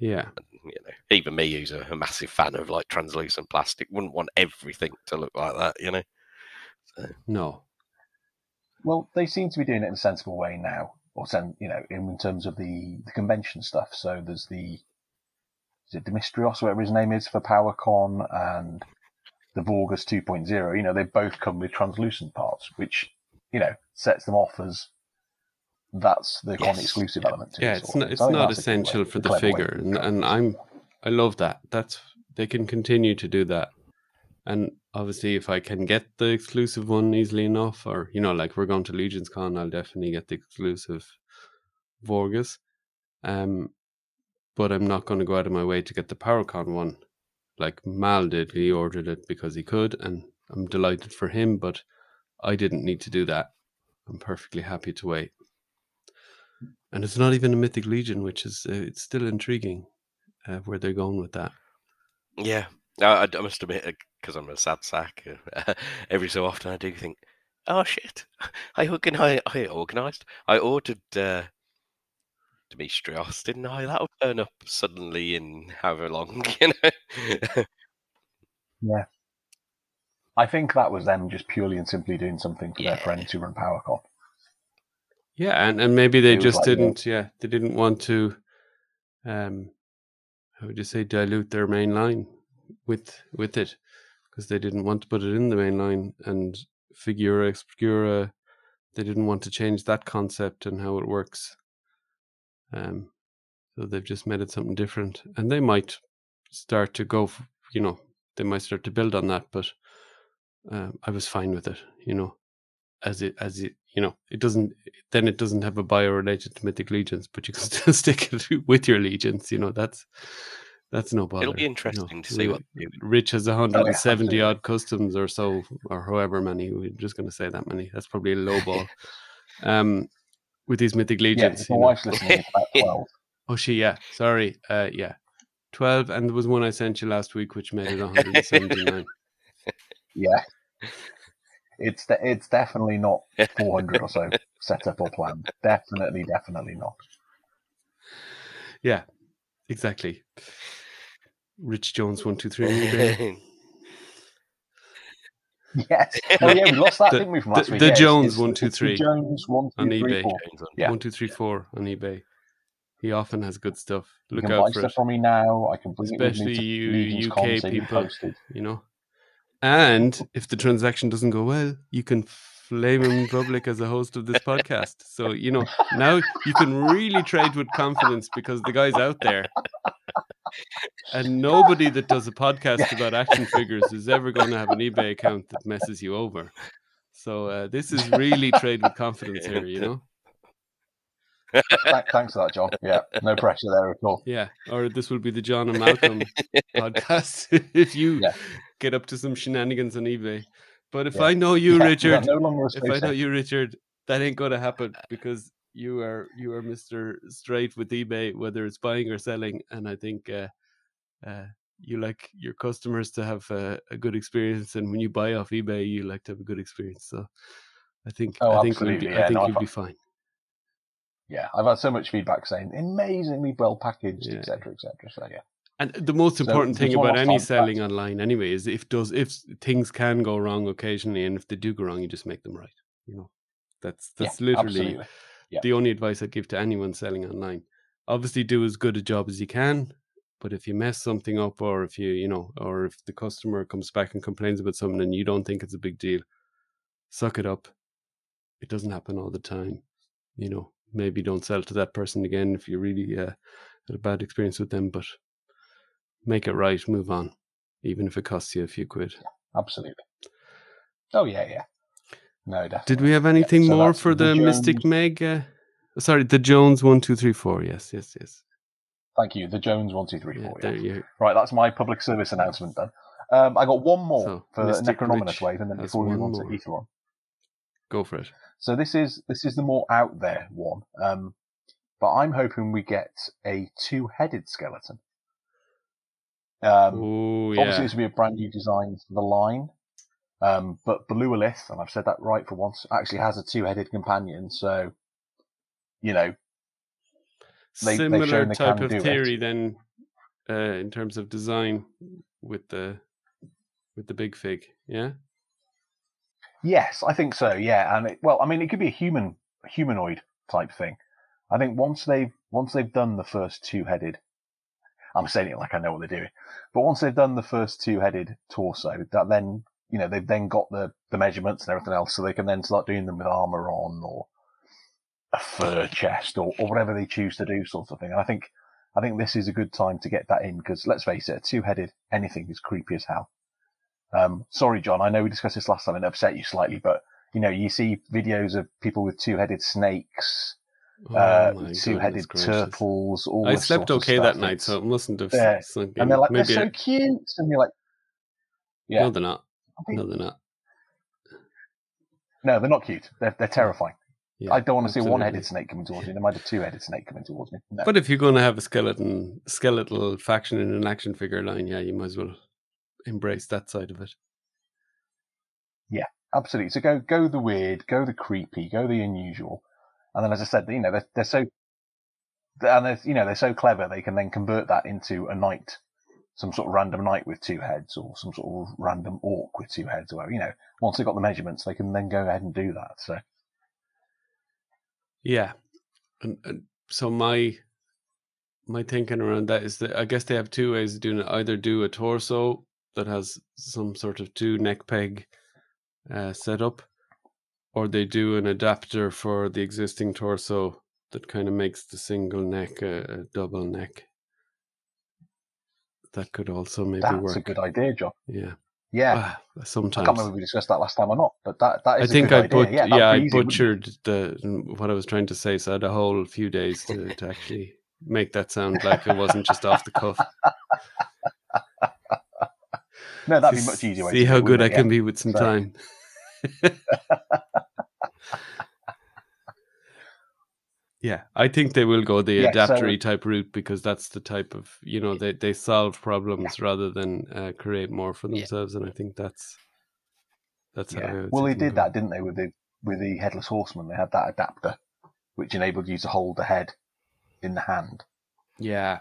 Yeah. And, you know, even me, who's a massive fan of like translucent plastic, wouldn't want everything to look like that, you know. So. No. Well, they seem to be doing it in a sensible way now, or in terms of the convention stuff. So there's is it Dimitrios, whatever his name is, for PowerCon, and the Vorgas 2.0. You know, they both come with translucent parts, which sets them off as. That's the con exclusive element. Yeah, it's not essential for the figure, and I love that. That's they can continue to do that, and obviously, if I can get the exclusive one easily enough, or like we're going to Legions Con, I'll definitely get the exclusive Vorgas, but I'm not going to go out of my way to get the PowerCon one. Like Mal did, he ordered it because he could, and I'm delighted for him. But I didn't need to do that. I'm perfectly happy to wait. And it's not even a Mythic Legion, which is it's still intriguing where they're going with that. Yeah, I must admit, because I'm a sad sack, every so often I do think, oh shit, I organised. I ordered Dimitrios, didn't I? That'll turn up suddenly in however long, Yeah. I think that was them just purely and simply doing something for their friends who run PowerCon. Yeah, and maybe they just they didn't want to, dilute their main line with it, because they didn't want to put it in the main line, and Figure Obscura, they didn't want to change that concept and how it works. So they've just made it something different, and they might start to go, they might start to build on that, but I was fine with it, as it. It doesn't have a bio related to Mythic Legions, but you can still stick it with your Legions. That's no bother. It'll be interesting to see what Rich has 170 odd customs or so, or however many. We're just going to say that many. That's probably a low ball. With these Mythic Legions, my wife's listening. It's about 12. Oh, she sorry, 12, and there was one I sent you last week which made it 179. Yeah. It's definitely not 400 or so set up or planned. Definitely not. Yeah, exactly. Rich Jones 1, 2, 3. Yes. Oh yeah, we lost that, didn't we, from last week? The Jones 1, 2, 3. Jones 1, 2, 3, 4. Yeah. 1, 2, 3, 4 on eBay. He often has good stuff. Look out for it. I can buy stuff from me now. I can bring especially you UK people. And if the transaction doesn't go well, you can flame him in public as a host of this podcast. So, now you can really trade with confidence, because the guy's out there. And nobody that does a podcast about action figures is ever going to have an eBay account that messes you over. So this is really trade with confidence here, Thanks for that, John. Yeah, no pressure there at all. Yeah, or this will be the John and Malcolm podcast if you... Yeah. Get up to some shenanigans on eBay, but if I know you, Richard, that ain't going to happen, because you are Mr. Straight with eBay, whether it's buying or selling. And I think you like your customers to have a good experience, and when you buy off eBay, you like to have a good experience. So I think you'll be fine. Yeah, I've had so much feedback saying amazingly well packaged, etc., etc. So yeah. And the most important thing about any selling online anyway is if things can go wrong occasionally, and if they do go wrong, you just make them right. That's literally the only advice I'd give to anyone selling online. Obviously do as good a job as you can, but if you mess something up, or if or if the customer comes back and complains about something and you don't think it's a big deal, suck it up. It doesn't happen all the time. Maybe don't sell to that person again if you really had a bad experience with them, but make it right, move on, even if it costs you a few quid. Yeah, absolutely. Oh, yeah, yeah. No, definitely. Did we have anything more for the Jones... Mystic Meg? Sorry, the Jones 1234. Yes. Thank you, the Jones 1234. Yeah, yes. Right, that's my public service announcement then. I got one more for the Necronominus wave, and then before we move on to Aetheron. Go for it. So this is the more out there one, but I'm hoping we get a two-headed skeleton. Ooh, obviously, this will be a brand new design for the line, but Belewlet, and I've said that right for once, actually has a two-headed companion. So, you know, they've shown they type can of do theory it. Then in terms of design with the big fig, yeah. Yes, I think so. Yeah, and it could be a humanoid type thing. I think once they've done the first two-headed, I'm saying it like I know what they're doing, but once they've done the first two-headed torso, that then they've then got the measurements and everything else, so they can then start doing them with armor on or a fur chest or whatever they choose to do, sort of thing. And I think this is a good time to get that in because let's face it, a two-headed anything is creepy as hell. Sorry, John, I know we discussed this last time and it upset you slightly, but, you see videos of people with two-headed snakes, two-headed turtles, all this sort of stuff. I slept okay that night, so I mustn't have... Yeah. And they're like, maybe they're so cute! And you're like... Yeah. No, they're not. No, they're not cute. They're terrifying. Yeah, I don't want to see a one-headed snake coming towards me. There might be a two-headed snake coming towards me. No. But if you're going to have a skeletal faction in an action figure line, yeah, you might as well... embrace that side of it. Yeah, absolutely. So go the weird, go the creepy, go the unusual, and then as I said, they're so, and they're so clever they can then convert that into a knight, some sort of random knight with two heads, or some sort of random orc with two heads, or whatever. Once they've got the measurements, they can then go ahead and do that. So, yeah, and so my thinking around that is that I guess they have two ways of doing it: either do a torso that has some sort of two neck peg setup, or they do an adapter for the existing torso that kind of makes the single neck a double neck. That could also maybe work. That's a good idea, John. Yeah. Yeah. Sometimes. I can't remember if we discussed that last time or not, but that is a good idea. I butchered what I was trying to say, so I had a whole few days to actually make that sound like it wasn't just off the cuff. No, that'd be much easier. See how good I can be with some time. Yeah, I think they will go the adaptery type route because that's the type of they solve problems rather than create more for themselves, and I think that's how. Well, they did that, didn't they? With the Headless Horseman, they had that adapter which enabled you to hold the head in the hand. Yeah,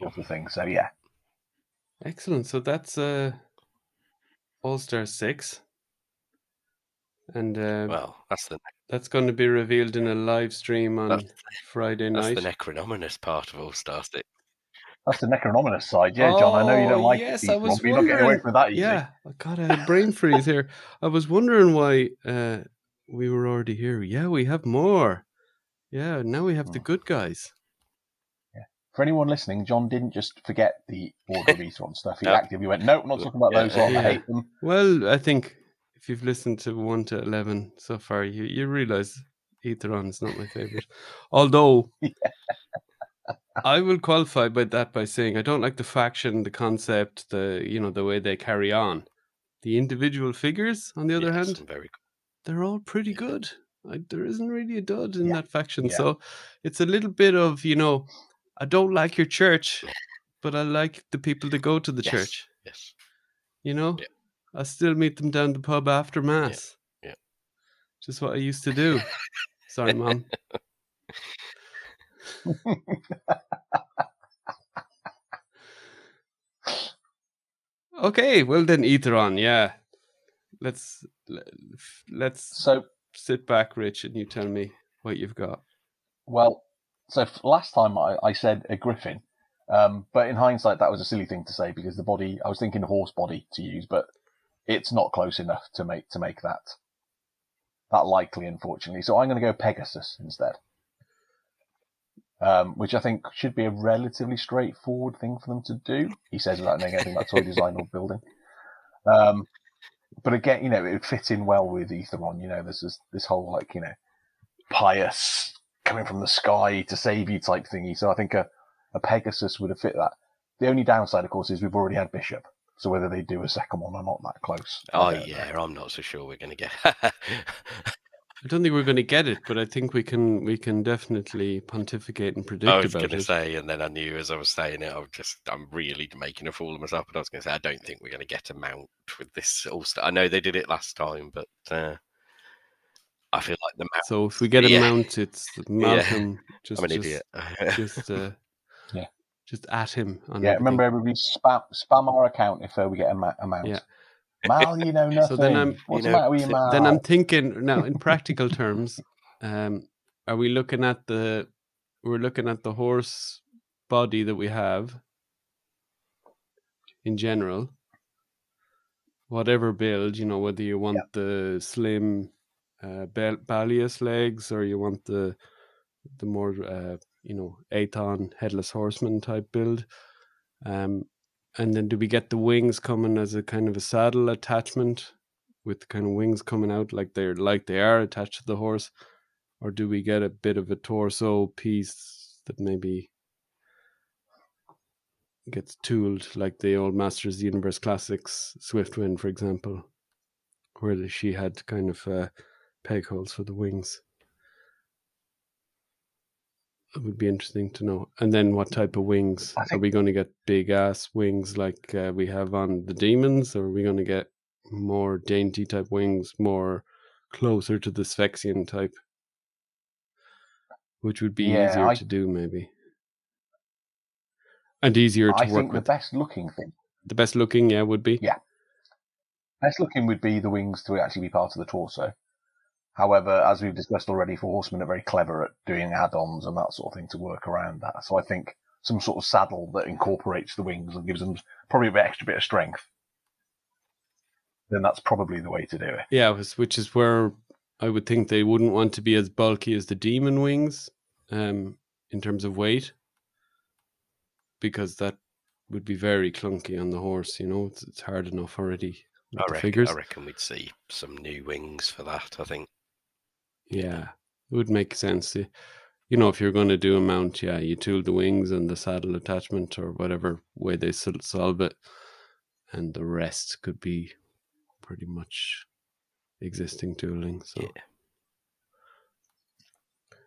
sort of thing. So yeah. Excellent. So that's All Stars 6, and that's going to be revealed in a live stream on Friday night. That's the Necronominus part of All Stars 6. That's the Necronominus side, yeah, John. I know you don't like it. Yes, I was wondering. You're not getting away from that easily. Yeah, God, I had a brain freeze here. I was wondering why we were already here. Yeah, we have more. Yeah, now we have the good guys. For anyone listening, John didn't just forget the Order of Aetheron stuff. He actively went, nope, I'm not talking about those. I hate them. Well, I think if you've listened to 1 to 11 so far, you realise Aetheron is not my favourite. Although, I will qualify by that by saying I don't like the faction, the concept, the way they carry on. The individual figures, on the other hand, very cool. They're all pretty good. There isn't really a dud in that faction. Yeah. So it's a little bit of, I don't like your church, but I like the people that go to the church. Yes. Yeah. I still meet them down the pub after mass. Yeah. Just what I used to do. Sorry, Mom. Okay, well then, Aetheron. Yeah. Let's sit back, Rich, and you tell me what you've got. Well. So last time I said a griffin, but in hindsight that was a silly thing to say because the body, I was thinking horse body to use, but it's not close enough to make that likely, unfortunately. So I'm going to go Pegasus instead, which I think should be a relatively straightforward thing for them to do. He says without knowing anything about toy design or building. But again, you know, it would fit in well with Aetheron. You know, there's this whole, like, you know, pious coming from the sky to save you type thingy. So I think a Pegasus would have fit that. The only downside, of course, is we've already had Bishop. So whether they do a second one or not, that close. Oh, yeah, I'm not so sure we're going to get I don't think we're going to get it, but I think we can definitely pontificate and predict about it. I was going to say, and then I knew as I was saying it, I'm really making a fool of myself. But I was going to say, I don't think we're going to get a mount with this All Star. I know they did it last time, but I feel like the mount. So if we get a mount, it's Malcolm. Yeah. Just, I'm an idiot. Just at him. Remember everybody spam our account if we get a mount. Yeah. Mal, you know nothing. So then I'm thinking now in practical terms. Are we looking at the horse body that we have in general? Whatever build, you know, whether you want the slim Balleus legs or you want the more Aetheron headless horseman type build. And then do we get the wings coming as a kind of a saddle attachment with the kind of wings coming out like they are attached to the horse? Or do we get a bit of a torso piece that maybe gets tooled like the old Masters of the Universe classics, Swiftwind, for example, where she had kind of peg holes for the wings? It would be interesting to know. And then what type of wings? Are we going to get big-ass wings like we have on the demons? Or are we going to get more dainty type wings, more closer to the Sphexian type? Which would be easier to do, maybe. And easier to work with. I think the best-looking thing. The best-looking, would be? Yeah. Best-looking would be the wings to actually be part of the torso. However, as we've discussed already, for horsemen are very clever at doing add-ons and that sort of thing to work around that. So I think some sort of saddle that incorporates the wings and gives them probably an extra bit of strength, then that's probably the way to do it. Yeah, which is where I would think they wouldn't want to be as bulky as the demon wings in terms of weight, because that would be very clunky on the horse. You know, it's hard enough already. I reckon we'd see some new wings for that, I think. Yeah, it would make sense. You know, if you're going to do a mount, you tool the wings and the saddle attachment or whatever way they solve it. And the rest could be pretty much existing tooling. So,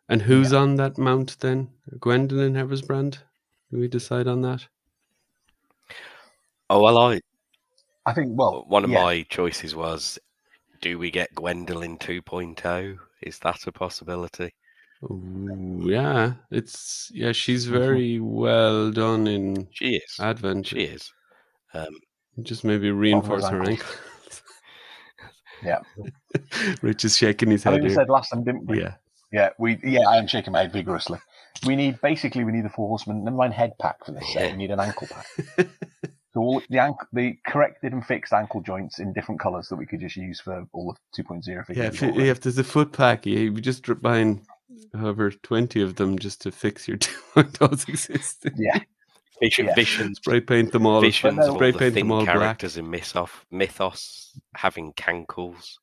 and who's on that mount then? Gwendolyn Eversbrand? Do we decide on that? Oh, well, I think, well... One of my choices was, do we get Gwendolyn 2.0? Is that a possibility? Ooh, yeah, she's very well done in Advent. She is. Just maybe reinforce her ankle. Yeah. Rich is shaking his head. We said last time, didn't we? Yeah. Yeah, I am shaking my head vigorously. We need a four horseman, never mind head pack for this. We need an ankle pack. So all the corrected and fixed ankle joints in different colours that we could just use for all the 2.0 figures. Yeah, if there's a foot pack, you just buying however 20 of them just to fix your 2.0s existing. Yeah. Visions. Spray paint them all. Visions of all the thin characters in Mythos having cankles.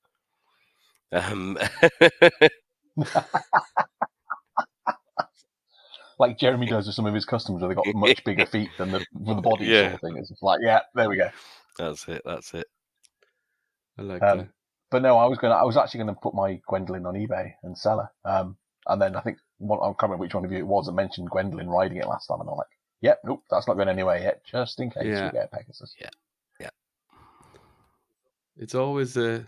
Like Jeremy does with some of his customers, where they got much bigger feet than the body sort of thing. It's just like, there we go. That's it. I like that. But no, I was actually going to put my Gwendolyn on eBay and sell her. And then I think I can't remember which one of you it was that mentioned Gwendolyn riding it last time, and I'm like, nope, that's not going anywhere yet. Just in case we get a Pegasus. Yeah. It's always a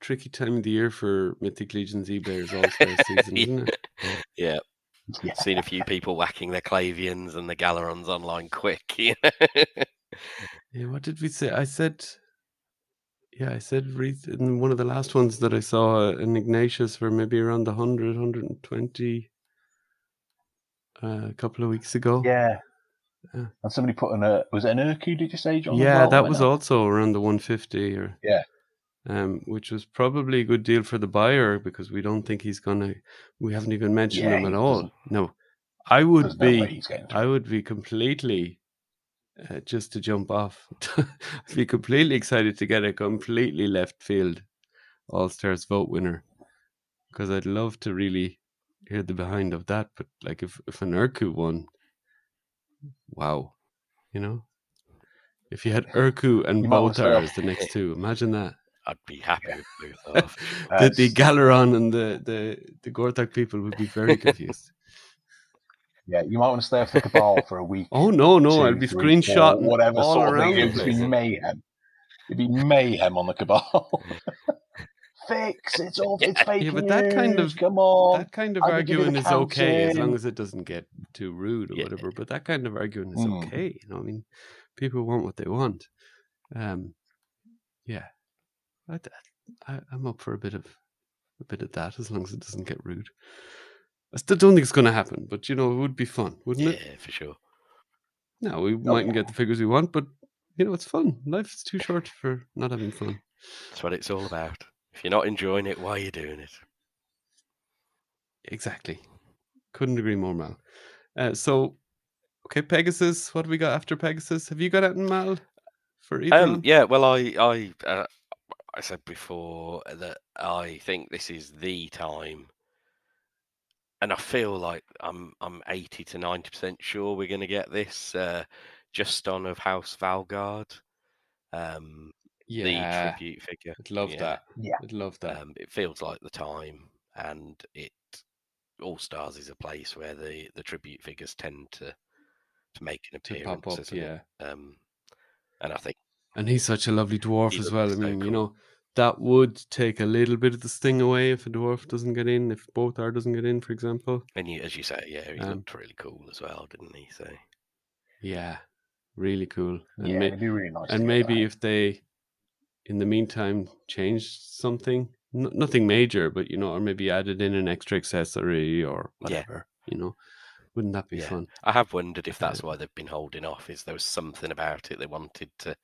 tricky time of the year for Mythic Legions eBayers All Star season, isn't it? Yeah. Yeah. Seen a few people whacking their Calavians and the Galerons online quick. You know? Yeah, what did we say? I said in one of the last ones that I saw an Ignatius for maybe around the 100, 120 a couple of weeks ago. Yeah. And somebody put was it an Urku, did you say, John? Yeah, that was also around the 150. Which was probably a good deal for the buyer because we don't think he's gonna. We haven't even mentioned him at all. No, I would be completely just to jump off. I'd be completely excited to get a completely left field All Stars vote winner, because I'd love to really hear the behind of that. But like, if an Urku won, wow, you know, if you had Urku and Bothar as the next two, imagine that. I'd be happy with both. The Galeron and the Gorthok people would be very confused. Yeah, you might want to stay off the Cabal for a week. Oh, no, I'll be screenshotting whatever all sort around of thing. It'd be mayhem. It'd be mayhem on the Cabal. Fix it's all it's fake news. Yeah, but that kind of come on, that kind of arguing is okay as long as it doesn't get too rude or whatever. But that kind of arguing is okay. You know, I mean, people want what they want. Yeah, I'm up for a bit of that as long as it doesn't get rude. I still don't think it's going to happen, but you know, it would be fun, wouldn't it? Yeah, for sure. No, we mightn't get the figures we want, but you know, it's fun. Life's too short for not having fun. That's what it's all about. If you're not enjoying it, why are you doing it? Exactly. Couldn't agree more, Mal. Okay, Pegasus. What do we got after Pegasus? Have you got out in Mal for either? Yeah. Well, I said before that I think this is the time. And I feel like I'm 80 to 90% sure we're going to get this, just on of House Valgard, the tribute figure. I'd love that. Yeah, I'd love that. It feels like the time, and All Stars is a place where the tribute figures tend to make an appearance. To pop up, yeah. And I think, and he's such a lovely dwarf as well. I mean, so cool. You know. That would take a little bit of the sting away if a dwarf doesn't get in, if Bothar doesn't get in, for example. And as you say, yeah, he looked really cool as well, didn't he? So, yeah, really cool. And yeah, it'd be really nice. And maybe if they, in the meantime, changed something, nothing major, but you know, or maybe added in an extra accessory or whatever, you know, wouldn't that be fun? I have wondered if that's why they've been holding off. Is there was something about it they wanted to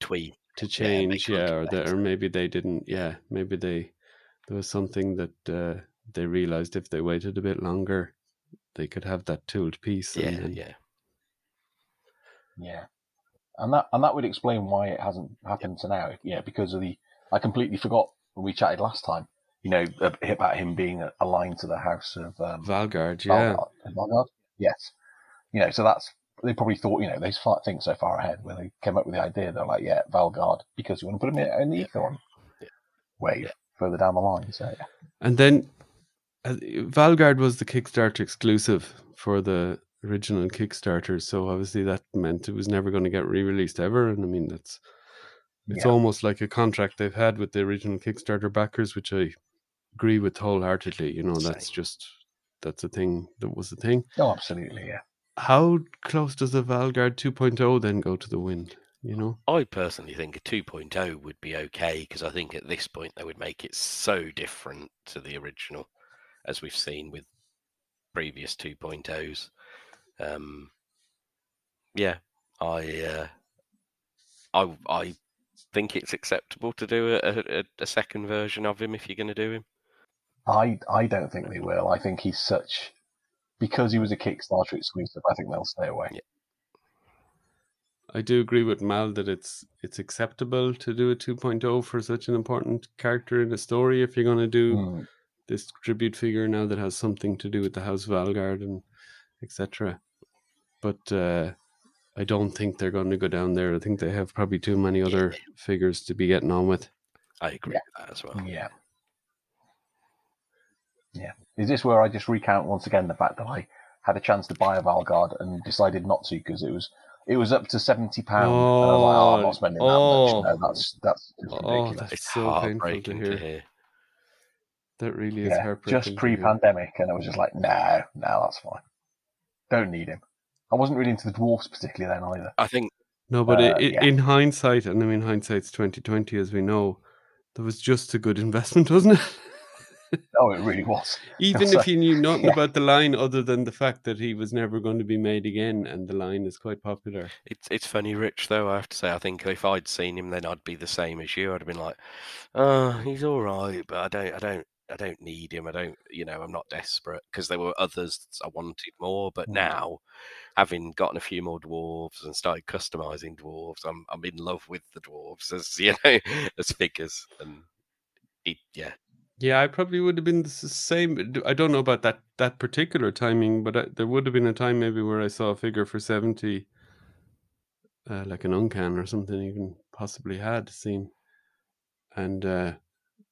tweak? To change, or maybe they didn't. Yeah, maybe there was something that they realized if they waited a bit longer, they could have that tooled piece. Yeah, and that would explain why it hasn't happened to now. Yeah, because of I completely forgot when we chatted last time. You know, about him being aligned to the House of Valgard. Yeah, Valgard. Yes, you know, so that's. They probably thought, you know, they think so far ahead when they came up with the idea. They're like, yeah, Valgard, because you want to put them in the Aetheron wave further down the line. So, yeah. And then Valgard was the Kickstarter exclusive for the original Kickstarter. So obviously that meant it was never going to get re-released ever. And I mean, it's almost like a contract they've had with the original Kickstarter backers, which I agree with wholeheartedly. You know, that's a thing that was a thing. Oh, absolutely, yeah. How close does a Valgard 2.0 then go to the wind? You know, I personally think a 2.0 would be okay, because I think at this point they would make it so different to the original, as we've seen with previous 2.0s. I think it's acceptable to do a second version of him if you're going to do him. I don't think they will. I think he's such. Because he was a Kickstarter exclusive, I think they'll stay away. Yeah. I do agree with Mal that it's acceptable to do a 2.0 for such an important character in a story if you're going to do this tribute figure now that has something to do with the House Valgard and etc. But I don't think they're going to go down there. I think they have probably too many other figures to be getting on with. I agree with that as well. Yeah. Yeah. Is this where I just recount once again the fact that I had a chance to buy a Valgard and decided not to because it was up to £70, and I was like, I'm not spending that much. No, that's ridiculous. It's so heartbreaking to hear. That really is heartbreaking. Just pre-pandemic, and I was just like, no, that's fine. Don't need him. I wasn't really into the dwarves particularly then either. I think no, but in hindsight, and I mean hindsight's 2020, as we know, that was just a good investment, wasn't it? Oh, it really was. Even if you knew nothing about the line other than the fact that he was never going to be made again, and the line is quite popular. It's funny, Rich, though, I have to say. I think if I'd seen him, then I'd be the same as you. I'd have been like, he's all right, but I don't I don't need him. I don't, you know, I'm not desperate, because there were others I wanted more. But now, having gotten a few more dwarves and started customizing dwarves, I'm in love with the dwarves as, you know, as figures. And yeah, I probably would have been the same. I don't know about that particular timing, but there would have been a time maybe where I saw a figure for 70, like an Uncan or something, even possibly had seen, and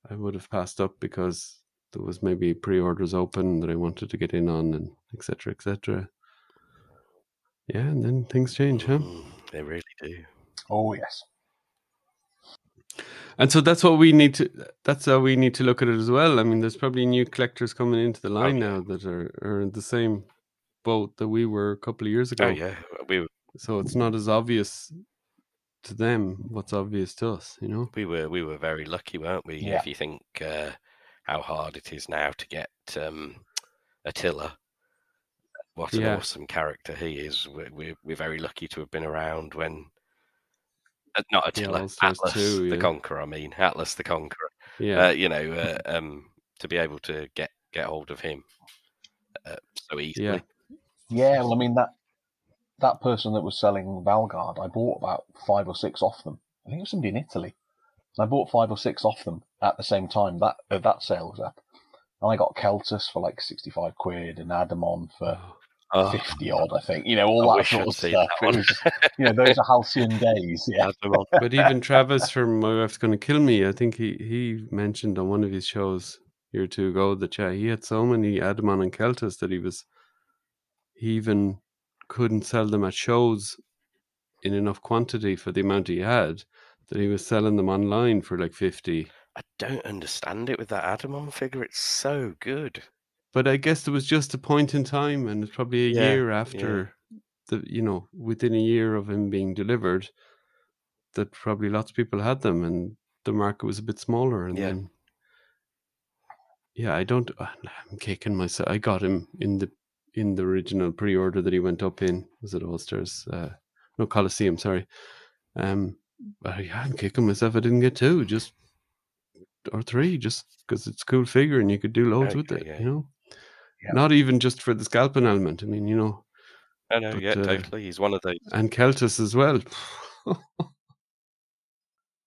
I would have passed up because there was maybe pre-orders open that I wanted to get in on, and et cetera, et cetera. Yeah, and then things change, huh? They really do. Oh, yes. And so that's how we need to look at it as well. I mean, there's probably new collectors coming into the line now that are in the same boat that we were a couple of years ago. Oh, yeah. So it's not as obvious to them what's obvious to us, you know. We were very lucky, weren't we? Yeah. If you think how hard it is now to get Attila, what an awesome character he is. We're very lucky to have been around when not Attila, Atlas too, the Conqueror. I mean, Atlas the Conqueror. Yeah, you know, to be able to get hold of him so easily. Yeah, well, I mean that person that was selling Valgard, I bought about 5 or 6 off them. I think it was somebody in Italy. And I bought 5 or 6 off them at the same time. That sale was up. And I got Keltus for like 65 quid and Adamon for 50 odd, I think. You know, all that sort of stuff. Was, you know, those are halcyon days. Yeah. But even Travis from My Wife's Gonna Kill Me, I think he mentioned on one of his shows a year or two ago that he had so many Adamon and Keltus that he even couldn't sell them at shows in enough quantity for the amount he had, that he was selling them online for like 50. I don't understand it with that Adamon figure. It's so good. But I guess there was just a point in time, and it's probably a year after, within a year of him being delivered, that probably lots of people had them, and the market was a bit smaller. And then, I'm kicking myself. I got him in the original pre-order that he went up in. Was it All Stars? No, Coliseum, sorry. I'm kicking myself. I didn't get 2, just or 3, just because it's a cool figure and you could do loads with it, you know? Yeah. Not even just for the scalping element. I mean, you know. I know, totally. He's one of those. And Keltus as well.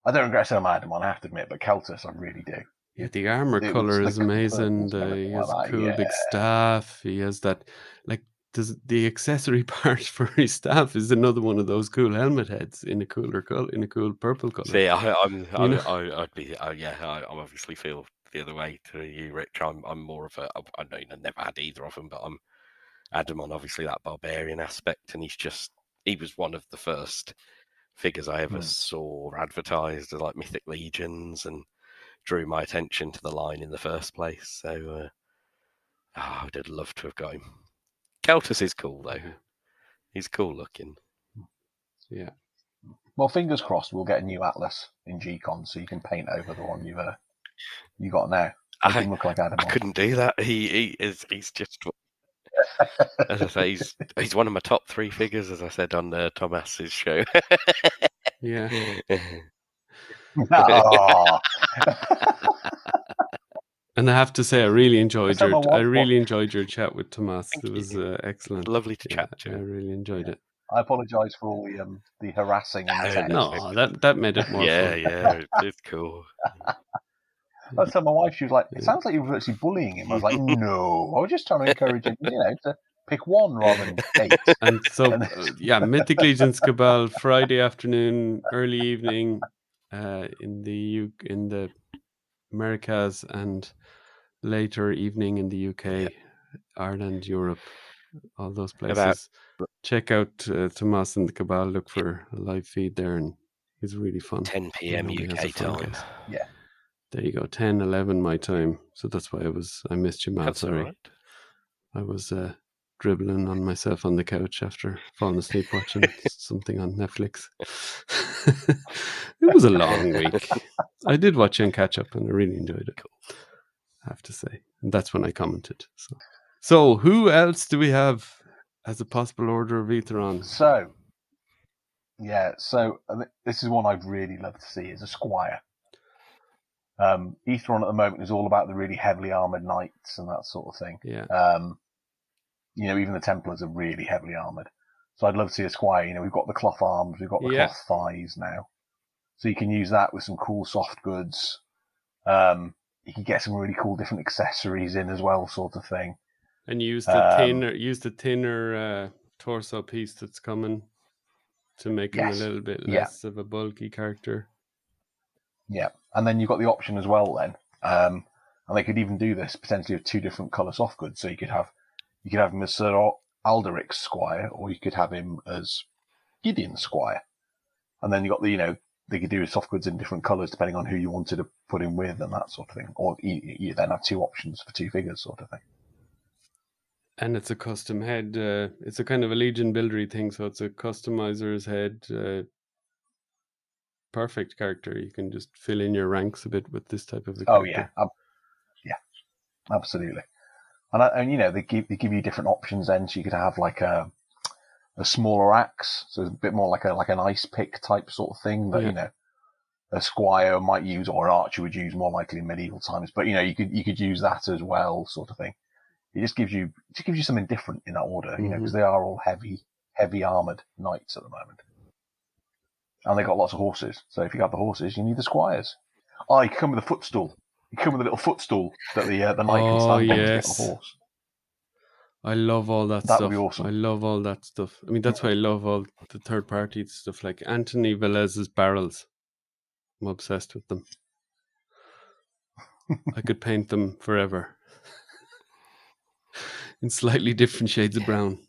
I don't regret selling my Adamon, I have to admit, but Keltus, I really do. Yeah, the armor color is amazing. He has a cool big staff. He has that, like, the accessory part for his staff is another one of those cool helmet heads in a cooler color, in a cool purple color. See, I obviously feel the other way to you, Rich. I'm more of a, I know I never had either of them, but I'm Adamon, obviously that barbarian aspect, and he was one of the first figures I ever saw advertised as like Mythic Legions, and drew my attention to the line in the first place. So I would have loved to have got him. Keltus is cool, though. He's cool looking. Yeah. Well, fingers crossed we'll get a new Atlas in G-Con, so you can paint over the one you got now. It doesn't look like Adam. I couldn't do that. He's just... As I say, he's one of my top 3 figures, as I said, on Thomas's show. Yeah. Oh. And I have to say, I really enjoyed your chat with Tomas. It was excellent. Lovely to chat to. I really enjoyed it. I apologise for all the harassing. No, that made it more fun. Yeah, it's cool. I told my wife, she was like, "It sounds like you were actually bullying him." I was like, "No, I was just trying to encourage him, you know, to pick one rather than 8." And so, Mythic Legions Cabal, Friday afternoon, early evening. In the Americas, and later evening in the UK, Ireland, Europe, all those places. Check out Tomas and the Cabal. Look for a live feed there, and it's really fun. 10 p.m. UK time. Yeah, there you go. 10, 11 my time. So that's why I missed you, Matt. Sorry, right. I was dribbling on myself on the couch after falling asleep watching something on Netflix. It was a long week. I did watch and catch up, and I really enjoyed it, I have to say. And that's when I commented. So who else do we have as a possible order of Aetheron? So this is one I'd really love to see, is a squire. Aetheron at the moment is all about the really heavily armoured knights and that sort of thing. Yeah. You know, even the Templars are really heavily armoured. So I'd love to see a squire. You know, we've got the cloth arms, we've got the cloth thighs now. So you can use that with some cool soft goods. You can get some really cool different accessories in as well, sort of thing. And use the thinner torso piece that's coming to make him a little bit less of a bulky character. Yeah, and then you've got the option as well then, and they could even do this potentially with two different colour soft goods. So you could have him as Sir Alderic's squire, or you could have him as Gideon's squire. And then you got the, you know, they could do soft goods in different colours depending on who you wanted to put him with and that sort of thing. Or you then have two options for two figures, sort of thing. And it's a custom head. It's a kind of a legion buildery thing, so it's a customizer's head. Perfect character. You can just fill in your ranks a bit with this type of the character. Oh yeah, absolutely. And you know, they give you different options then, so you could have like a smaller axe, so it's a bit more like an ice pick type sort of thing that you know a squire might use or an archer would use more likely in medieval times. But you know, you could use that as well, sort of thing. It just gives you something different in that order, you know, because they are all heavy armoured knights at the moment. And they got lots of horses. So if you got the horses, you need the squires. Oh, you can come with a footstool. You can come with a little footstool that the knight can stand on to get the horse. I love all that stuff. That would be awesome. I love all that stuff. I mean, that's why I love all the third-party stuff, like Anthony Velez's barrels. I'm obsessed with them. I could paint them forever. In slightly different shades of brown.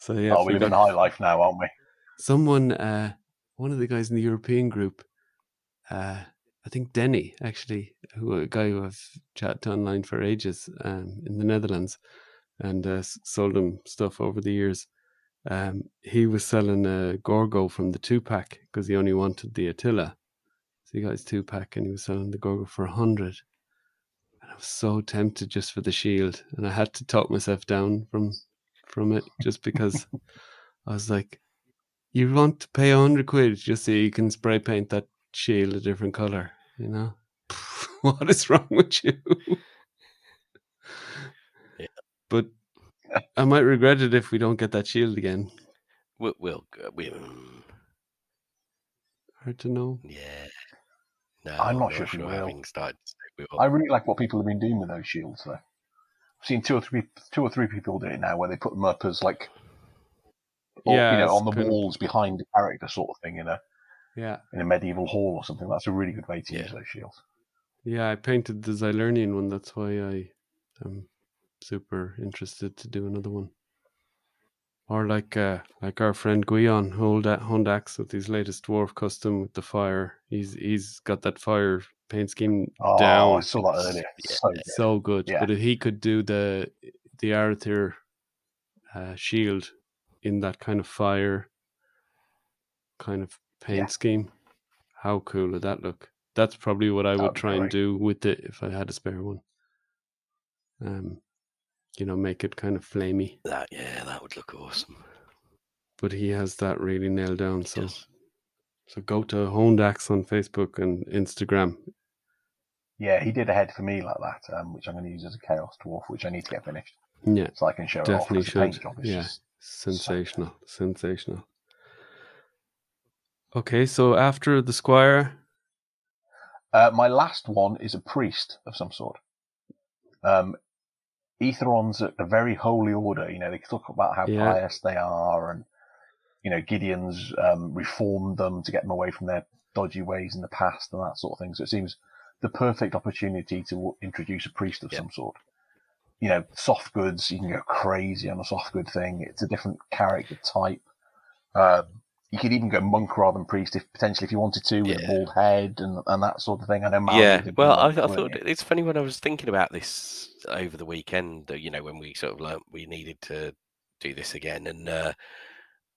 So, yeah, we're living high life now, aren't we? Someone, one of the guys in the European group, I think Denny, actually, a guy who I've chatted to online for ages in the Netherlands, and sold him stuff over the years. He was selling a Gorgo from the 2-pack because he only wanted the Attila. So he got his 2-pack and he was selling the Gorgo for 100. And I was so tempted just for the shield, and I had to talk myself down from it, just because I was like, you want to pay 100 quid just so you can spray paint that shield a different color, you know? What is wrong with you? Yeah. But I might regret it if we don't get that shield again. We'll hard to know. Yeah, no, I'm not sure if we will. I really like what people have been doing with those shields, though. I've seen two or three people do it now, where they put them up as like, on the walls behind the character, sort of thing, in a medieval hall or something. That's a really good way to use those shields. Yeah, I painted the Xylernian one. That's why I'm super interested to do another one. Or like our friend Guion, Hondax, with his latest dwarf custom with the fire. He's got that fire paint scheme down. I saw that earlier. So good. Yeah. But if he could do the Arathir shield in that kind of fire kind of paint scheme, how cool would that look? That's probably what I would try and do with it if I had a spare one. You know, make it kind of flamey. That would look awesome. But he has that really nailed down, so... Yes. So go to Hondax on Facebook and Instagram. Yeah, he did a head for me like that, which I'm going to use as a Chaos Dwarf, which I need to get finished. Yeah, so I can show it off as a paint job. Yeah, sensational. Okay, so after the Squire? My last one is a priest of some sort. Aetheron's a very holy order. You know, they talk about how pious they are, and you know, Gideon's reformed them to get them away from their dodgy ways in the past and that sort of thing. So it seems the perfect opportunity to introduce a priest of some sort. You know, soft goods, you can go crazy on a soft good thing. It's a different character type. You could even go monk rather than priest, if you wanted to, with a bald head and that sort of thing. I know Mal did I thought it's funny when I was thinking about this over the weekend, you know, when we sort of learnt we needed to do this again, and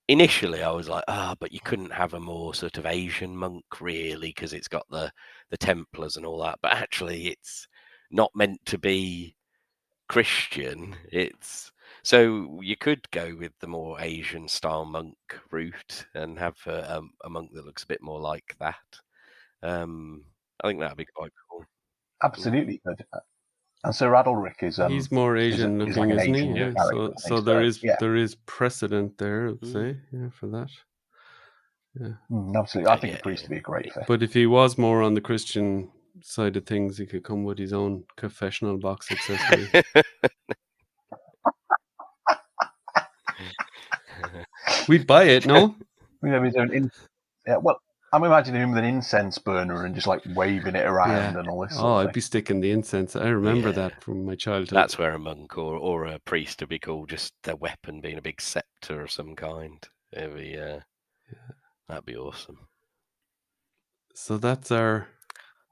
initially, I was like, but you couldn't have a more sort of Asian monk, really, because it's got the Templars and all that. But actually, it's not meant to be Christian. It's So you could go with the more Asian-style monk route and have a monk that looks a bit more like that. I think that would be quite cool. Absolutely good. And Sir Adelric is... he's more Asian-looking, isn't he? Yeah. So there is precedent there, I would say, for that. Yeah. Absolutely. I think the priest would be a great fit. But if he was more on the Christian side of things, he could come with his own confessional box accessory. We'd buy it, no? Well, I'm imagining him with an incense burner and just like waving it around and all this. Oh, I'd be sticking the incense. I remember that from my childhood. That's where a monk or a priest would be cool, just their weapon being a big scepter of some kind. That'd be awesome. So that's our...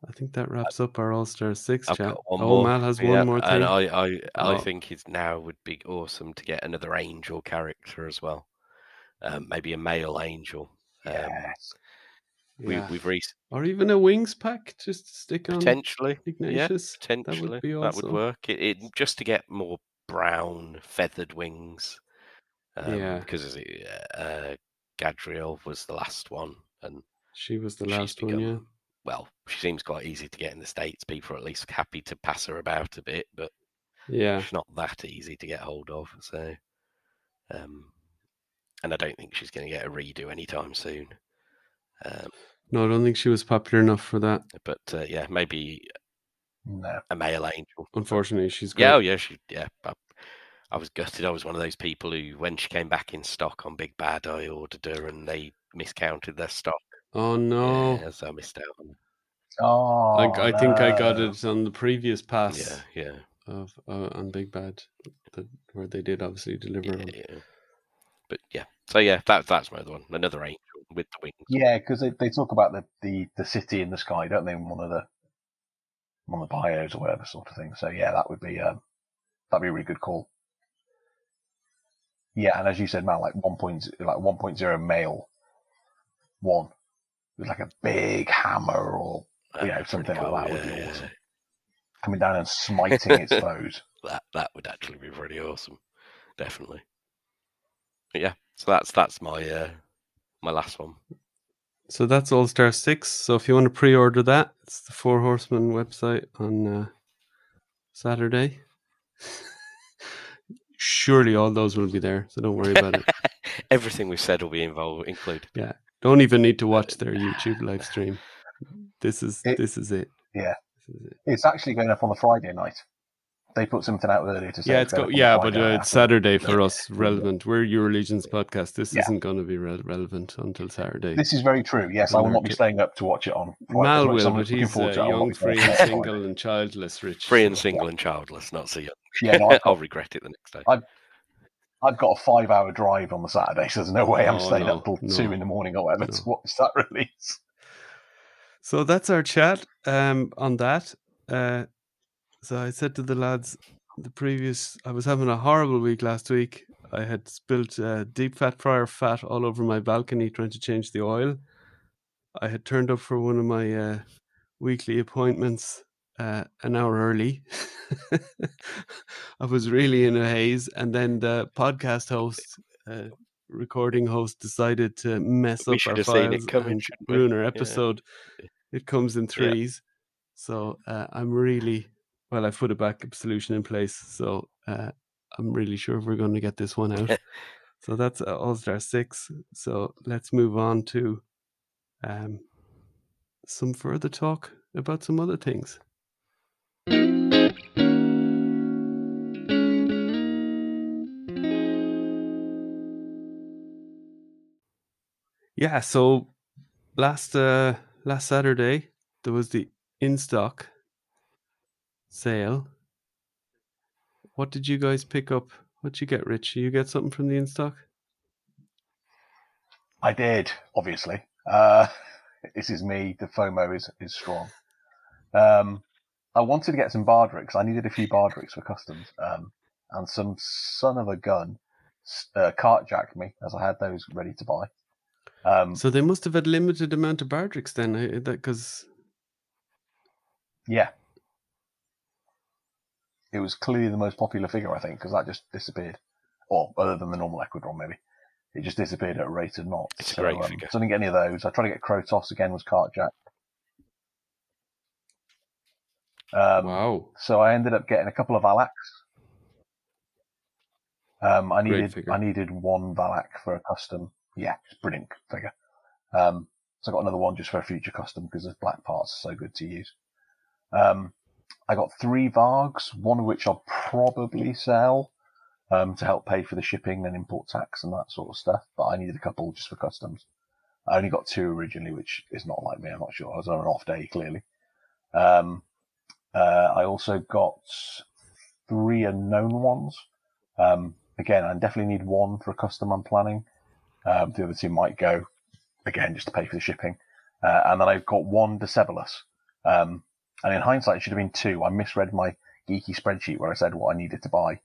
I think that wraps up our All Stars 6 chat. Mal has one more thing. And I think it now would be awesome to get another angel character as well. Maybe a male angel. Yes. We've or even a wings pack just to stick on. Potentially, Ignatius. Yeah, potentially that would be awesome. That would work. It just to get more brown feathered wings. Because Gadriel was the last one, and she was the last one. Yeah. Well, she seems quite easy to get in the States. People are at least happy to pass her about a bit, but she's not that easy to get hold of. So, and I don't think she's going to get a redo anytime soon. No, I don't think she was popular enough for that. But maybe a male angel. Unfortunately, she's great. I was gutted. I was one of those people who, when she came back in stock on Big Bad, I ordered her and they miscounted their stock. Oh no! Yeah, so I missed out on it. Oh, I think I got it on the previous pass. On Big Bad, where they did obviously deliver. That's my other one. Another angel with the wings. Yeah, because they talk about the city in the sky, don't they? In one of the bios or whatever sort of thing. So that would be that'd be a really good call. Yeah, and as you said, Matt, like 1.0 male one. With like a big hammer or something cool, like that would be awesome. Coming down and smiting its foes. That would actually be pretty awesome, definitely. But so that's my my last one. So that's All Star 6. So if you want to pre-order that, it's the Four Horsemen website on Saturday. Surely all those will be there, so don't worry about it. Everything we've said will be included. Yeah. Don't even need to watch their YouTube live stream. This is it. Yeah. This is it. It's actually going up on the Friday night. They put something out earlier to say it's Saturday for us, relevant. We're EuroLegions podcast. This isn't going to be relevant until Saturday. This is very true. Yes, I will not be staying up to watch it on. Mal will, but he's young, free and single and childless, Rich. Free and single and childless, not so young. Yeah, no, I'll regret it the next day. I've got a 5-hour drive on the Saturday, so there's no way I'm staying up till 2 in the morning or whatever to watch that release. So that's our chat on that. So I said to the lads, I was having a horrible week last week. I had spilt deep fat fryer fat all over my balcony trying to change the oil. I had turned up for one of my weekly appointments an hour early. I was really in a haze, and then the podcast host, recording host, decided to mess up our files and ruin our episode. It comes in threes, so I've put a backup solution in place, so I'm really sure we're going to get this one out. So that's All Star 6. So let's move on to some further talk about some other things. Yeah, so last Saturday there was the in-stock sale. What did you guys pick up? What'd you get, Rich? You get something from the in-stock? I did, obviously. This is me. The FOMO is strong. I wanted to get some Bardricks. I needed a few Bardricks for customs, and some son of a gun cart-jacked me as I had those ready to buy. So they must have had limited amount of Bardricks then, because it was clearly the most popular figure, I think, because that just disappeared. or other than the normal Equidron, maybe. It just disappeared at a rate of knots. It's a great figure. So I didn't get any of those. I tried to get Krotos again, was cart-jacked. Wow. So I ended up getting a couple of Valaks. I needed one Valak for a custom. Yeah, it's a brilliant figure. So I got another one just for a future custom because the black parts are so good to use. I got three Vargs, one of which I'll probably sell to help pay for the shipping and import tax and that sort of stuff. But I needed a couple just for customs. I only got two originally, which is not like me. I'm not sure. I was on an off day, clearly. I also got three unknown ones. Again, I definitely need one for a custom I'm planning. The other two might go, again, just to pay for the shipping. And then I've got one Decebalus. And in hindsight, it should have been two. I misread my geeky spreadsheet where I said what I needed to buy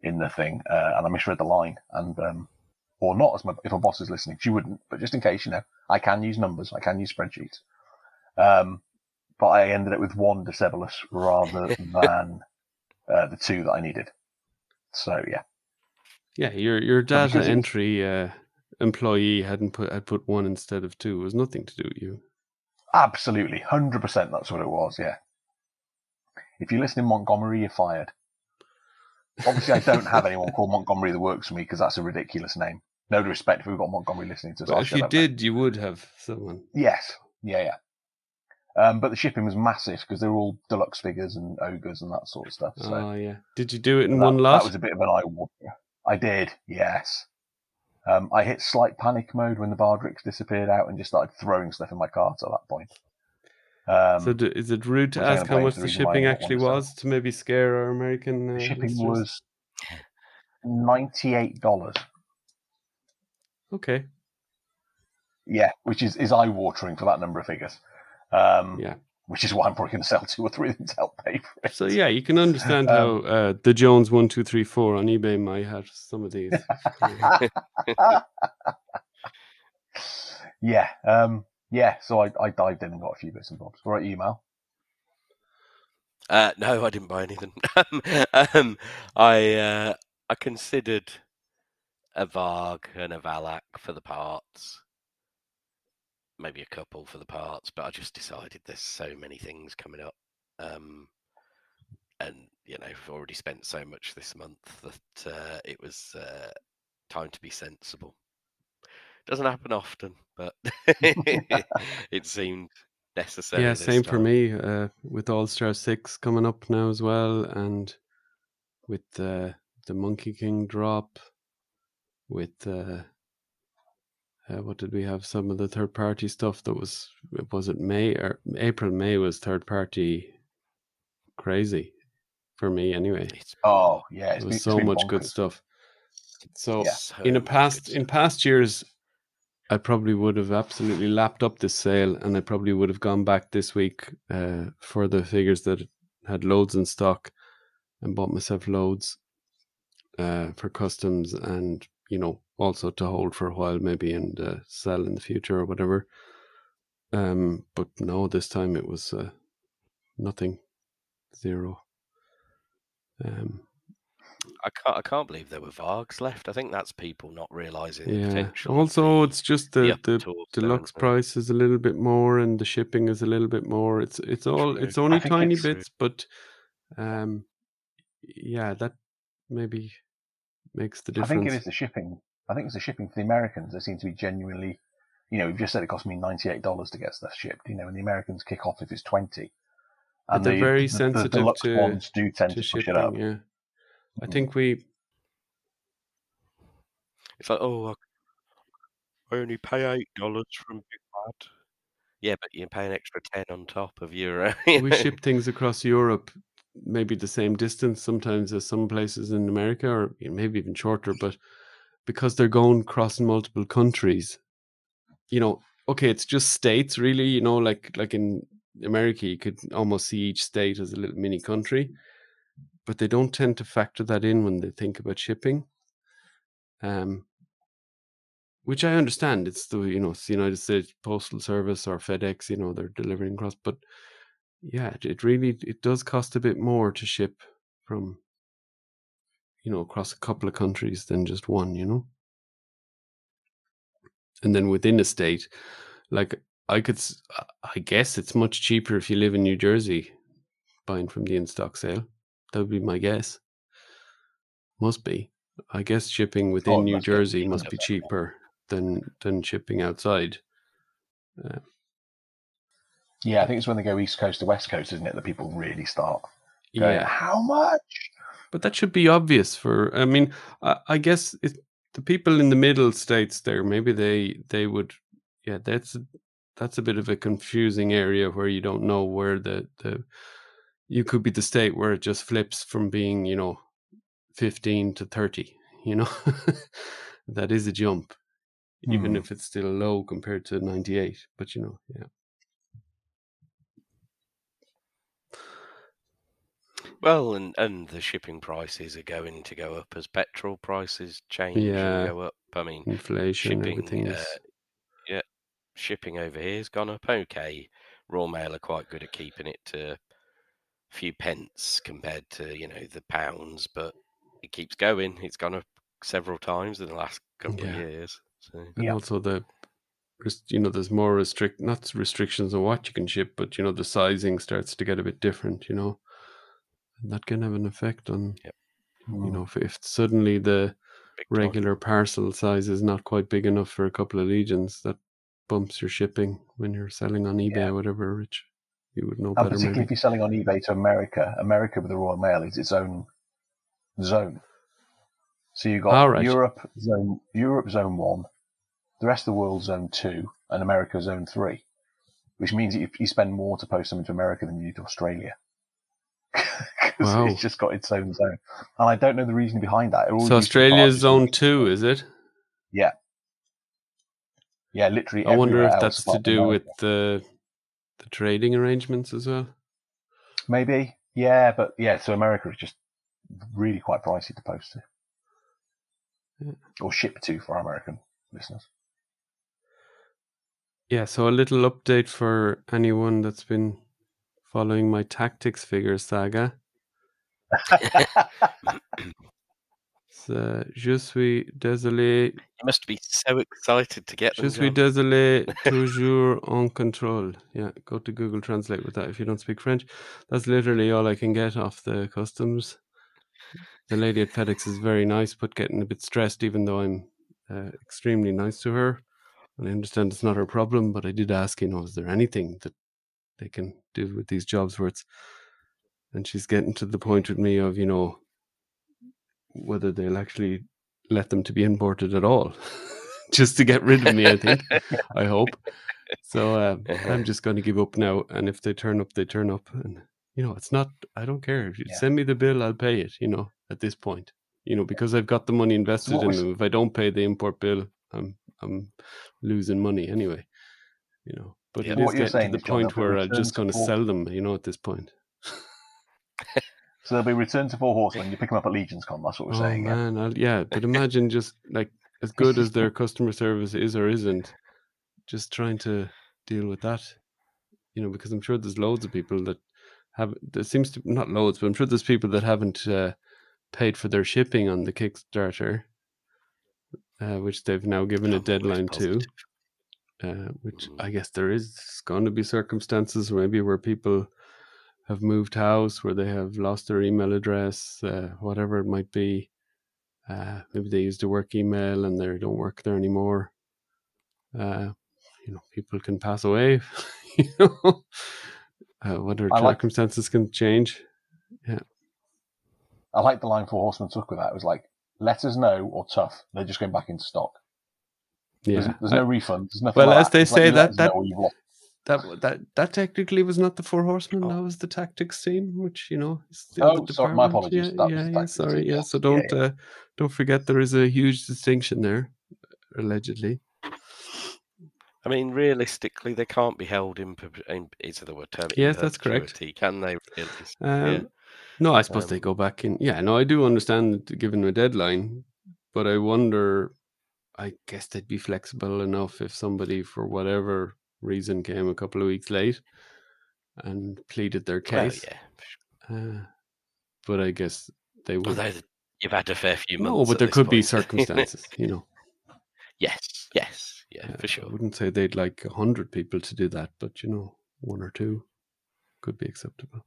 in the thing. And I misread the line. And or not, as if my boss is listening. She wouldn't. But just in case, I can use numbers. I can use spreadsheets. But I ended up with one Decebalus rather than the two that I needed. So, yeah. Yeah, your data entry employee had put one instead of two. It was nothing to do with you. Absolutely. 100% that's what it was, yeah. If you listen in Montgomery, you're fired. Obviously, I don't have anyone called Montgomery that works for me because that's a ridiculous name. No respect if we've got Montgomery listening to us. But if you did, you would have someone. Yes. Yeah. But the shipping was massive because they were all deluxe figures and ogres and that sort of stuff. So. Oh, yeah. Did you do it in one lot? That was a bit of an eye-water. I did, yes. I hit slight panic mode when the Bardricks disappeared out and just started throwing stuff in my cart at that point. So is it rude to ask how much the shipping actually was to maybe scare our American listeners? The shipping was $98. Okay. Yeah, which is eye-watering for that number of figures. Yeah, which is why I'm probably going to sell two or three of them to help pay for it. So yeah, you can understand how the Jones 1234 on eBay might have some of these. Yeah, So I dived in and got a few bits and bobs. All right, you, Mal? No, I didn't buy anything. I considered a Varg and a Valak for the parts. Maybe a couple for the parts, but I just decided there's so many things coming up. And, I've already spent so much this month that it was time to be sensible. Doesn't happen often, but it seemed necessary. Yeah, same for me with All Stars 6 coming up now as well, and with the Monkey King drop, with... what did we have? Some of the third-party stuff that was it May or April? May was third-party crazy for me, anyway. It was so much bonkers. Good stuff. So, in past years, I probably would have absolutely lapped up this sale, and I probably would have gone back this week for the figures that had loads in stock and bought myself loads for customs and. Also to hold for a while maybe and sell in the future or whatever. But no, this time it was nothing, zero. I can't believe there were Vargs left. I think that's people not realising the potential. Also, it's just the deluxe price is a little bit more and the shipping is a little bit more. It's only tiny bits, but that maybe... makes the difference. I think it is the shipping. I think it's the shipping for the Americans. They seem to be genuinely, we've just said it cost me $98 to get stuff shipped. And the Americans kick off if it's $20. And they're very sensitive to the deluxe ones do tend to push shipping, it up. Yeah, I think we. It's like, I only pay $8 from Big Bad. Yeah, but you pay an extra 10 on top of Euro. We ship things across Europe. Maybe the same distance sometimes as some places in America, or maybe even shorter, but because they're going crossing multiple countries, it's just states really, like in America, you could almost see each state as a little mini country, but they don't tend to factor that in when they think about shipping. Which I understand, it's the United States Postal Service or FedEx, they're delivering across, but yeah, it really does cost a bit more to ship from you know, across a couple of countries than just one, you know? And then within a state, like I guess it's much cheaper if you live in New Jersey buying from the in-stock sale. That would be my guess. Must be. I guess shipping within New Jersey must be cheaper than shipping outside. Yeah, I think it's when they go East Coast to West Coast, isn't it, that people really start going, yeah. How much? But that should be obvious for, I mean, I guess it, the people in the middle states there, maybe they would, yeah, that's a bit of a confusing area where you don't know where the you could be the state where it just flips from being, you know, 15 to 30, you know, that is a jump, even if it's still low compared to 98, but you know, yeah. Well, and the shipping prices are going to go up as petrol prices change and go up. I mean, inflation, shipping, everything is... Yeah, shipping over here has gone up. Okay, Raw Mail are quite good at keeping it to a few pence compared to, you know, the pounds, but it keeps going. It's gone up several times in the last couple of years. So. And also the... You know, there's more restrictions on what you can ship, but, you know, the sizing starts to get a bit different, you know. And that can have an effect on, you know, if suddenly the regular parcel size is not quite big enough for a couple of legions, that bumps your shipping when you're selling on eBay or whatever, which you would know better. Particularly maybe. If you're selling on eBay to America. America with the Royal Mail is its own zone. So you got Europe zone 1, the rest of the world zone 2, and America zone 3, which means that you spend more to post something to America than you do to Australia. Wow. It's just got its own zone, and I don't know the reason behind that. So Australia's zone 2, is it? Yeah, yeah. Literally, I wonder if that's to do with the trading arrangements as well. Maybe, yeah, but yeah. So America is just really quite pricey to post to, or ship to for our American listeners. Yeah. So a little update for anyone that's been following my tactics figure saga. So, je suis désolé. You must be so excited to get them. Je suis désolé, toujours en contrôle. Yeah, go to Google Translate with that if you don't speak French. That's literally all I can get off the customs. The lady at FedEx is very nice, but getting a bit stressed, even though I'm extremely nice to her. And I understand it's not her problem, but I did ask, you know, is there anything that they can do with these jobs where it's, and she's getting to the point with me of, you know, whether they'll actually let them to be imported at all, just to get rid of me, I think, I hope. So I'm just going to give up now. And if they turn up, they turn up. And, you know, it's not, I don't care. If you send me the bill, I'll pay it, you know, at this point, you know, because I've got the money invested in them. If I don't pay the import bill, I'm losing money anyway, you know. But it is getting to the point where I'm just going to sell them, you know, at this point. So they'll be returned to Four Horsemen. You pick them up at Legions Con. That's what we're saying. Man, yeah, but imagine just like as good as their customer service is or isn't, just trying to deal with that, you know, because I'm sure there's loads of people that have. There seems to not loads, but I'm sure there's people that haven't paid for their shipping on the Kickstarter, which they've now given a deadline to. Which I guess there is going to be circumstances maybe where people have moved house, where they have lost their email address, whatever it might be. Maybe they used a work email and they don't work there anymore. You know, people can pass away. You know, whether circumstances can change. Yeah, I like the line Four Horsemen took with that. It was like, "Let us know" or "tough." They're just going back into stock. Yeah. There's no refund. There's nothing. Well, like as that. They it's say like that technically was not the Four Horsemen. That was the tactics team, which you know. Is the sorry, my apologies. Yeah, sorry. Yeah, so don't forget there is a huge distinction there, allegedly. I mean, realistically, they can't be held in is the word term? Yes, that's correct. Can they? No, I suppose they go back in. Yeah, no, I do understand given a deadline, but I wonder. I guess they'd be flexible enough if somebody, for whatever reason, came a couple of weeks late and pleaded their case. But I guess they would. Although You've had a fair few months. Oh, but there could be circumstances, you know. Yes. Yeah, for sure. I wouldn't say they'd like 100 people to do that, but, you know, one or two could be acceptable.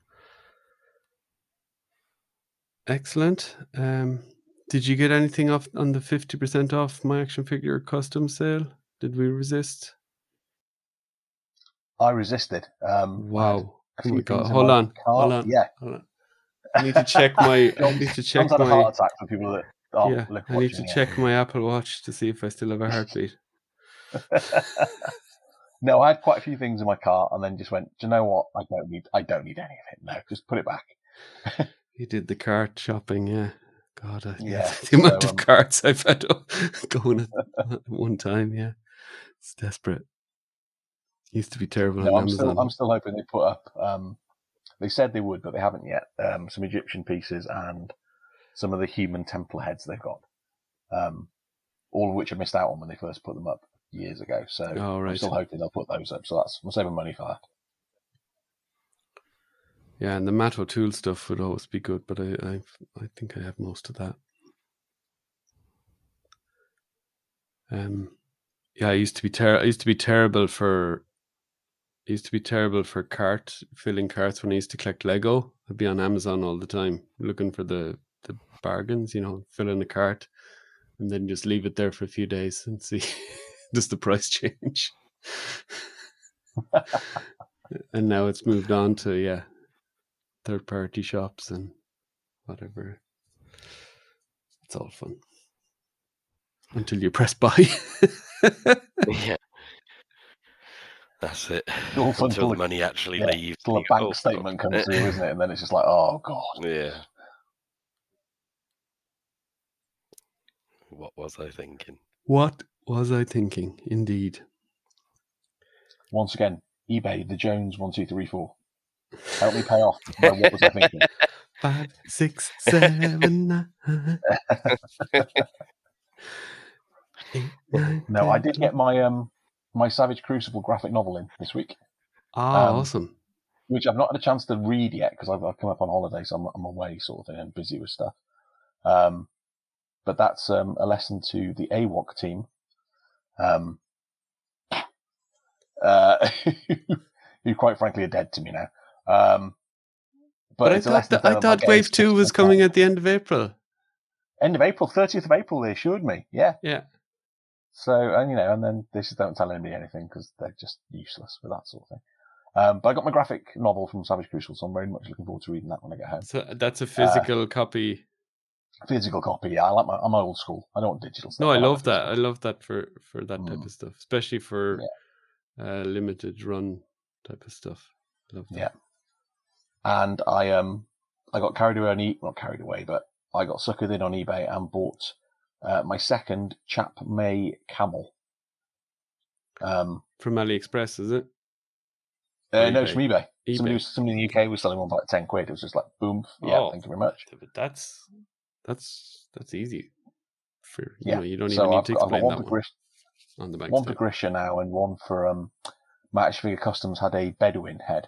Excellent. Did you get anything off on the 50% off my action figure custom sale? Did we resist? I resisted. Wow. Oh my God. Hold on. Yeah. Hold on. I need to check Sounds my like a heart attack for people that aren't watching. I need to check my Apple Watch to see if I still have a heartbeat. No, I had quite a few things in my cart, and then just went, do you know what? I don't need any of it. No, just put it back. You did the cart shopping, yeah. God, the amount of carts I've had going at one time, yeah. It's desperate. Used to be terrible on Amazon. I'm still hoping they put up. They said they would, but they haven't yet. Some Egyptian pieces and some of the human temple heads they've got, all of which I missed out on when they first put them up years ago. So I'm still hoping they'll put those up. So I'm saving money for that. Yeah, and the Matt O'Toole stuff would always be good, but I think I have most of that. I used to be terrible for filling carts when I used to collect Lego. I'd be on Amazon all the time looking for the bargains, you know, fill in a cart and then just leave it there for a few days and see does the price change. And now it's moved on to third party shops and whatever. It's all fun until you press buy. Yeah. That's it. Until the money actually leaves. Until a bank statement comes through, isn't it? And then it's just like, oh, God. Yeah. What was I thinking? Indeed. Once again, eBay, the Jones 123 4. Help me pay off. What was I thinking? 5, 6, 7, 9. 8, 9. No, I did get my Savage Crucible graphic novel in this week. Ah, awesome. Which I've not had a chance to read yet because I've come up on holiday, so I'm away sort of thing and busy with stuff. But that's a lesson to the AWOC team, who quite frankly are dead to me now. But I thought Wave 2 was coming at the end of April. 30th of April, they assured me. Yeah. So, and you know, and then they just don't tell anybody anything because they're just useless for that sort of thing. But I got my graphic novel from Savage Crucible, so I'm very much looking forward to reading that when I get home. So that's a physical copy. Physical copy, yeah. I'm old school. I don't want digital stuff. No, I love that. Stuff. I love that for that type of stuff, especially for limited run type of stuff. I love that. Yeah. And I got carried away but I got suckered in on eBay and bought my second Chap May camel. From AliExpress, is it? No, it's from eBay. Somebody in the UK was selling one for like 10 quid. It was just like, boom. Yeah, thank you very much. That's easy. You know, you don't even need to explain that one. On the bank one for Grisha now and one for Match Figure Customs had a Bedouin head.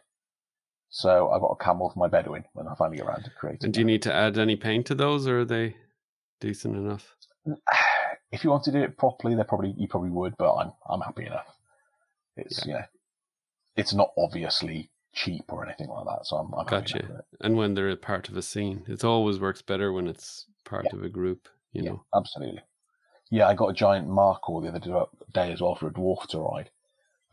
So I got a camel for my Bedouin when I finally get around to creating. And do you need to add any paint to those, or are they decent enough? If you want to do it properly, you probably would, but I'm happy enough. It's it's not obviously cheap or anything like that, so I'm gotcha. Happy with it. And when they're a part of a scene, it always works better when it's part of a group, you know. Absolutely. Yeah, I got a giant Markor the other day as well for a dwarf to ride,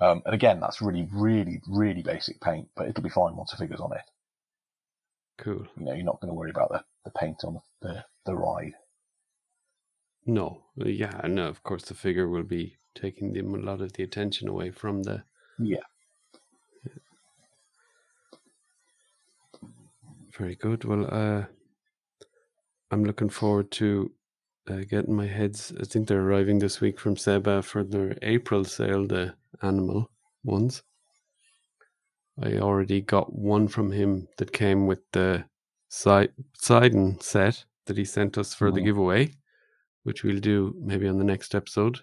and again that's really, really, really basic paint, but it'll be fine once the figure's on it. Cool. You know, you're not going to worry about the paint on the ride. No, of course the figure will be taking them a lot of the attention away from the... Yeah. Very good. Well, I'm looking forward to getting my heads... I think they're arriving this week from Seba for their April sale, the animal ones. I already got one from him that came with the Sidon set that he sent us for the giveaway, which we'll do maybe on the next episode.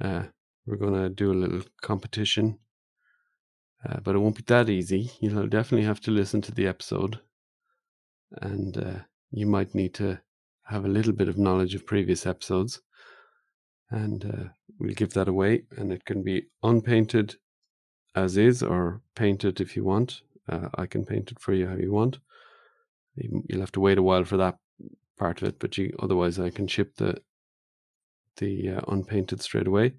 We're going to do a little competition, but it won't be that easy. You'll definitely have to listen to the episode, and you might need to have a little bit of knowledge of previous episodes, and we'll give that away. And it can be unpainted as is, or painted if you want. I can paint it for you how you want. You'll have to wait a while for that part of it, but otherwise I can ship the unpainted straight away.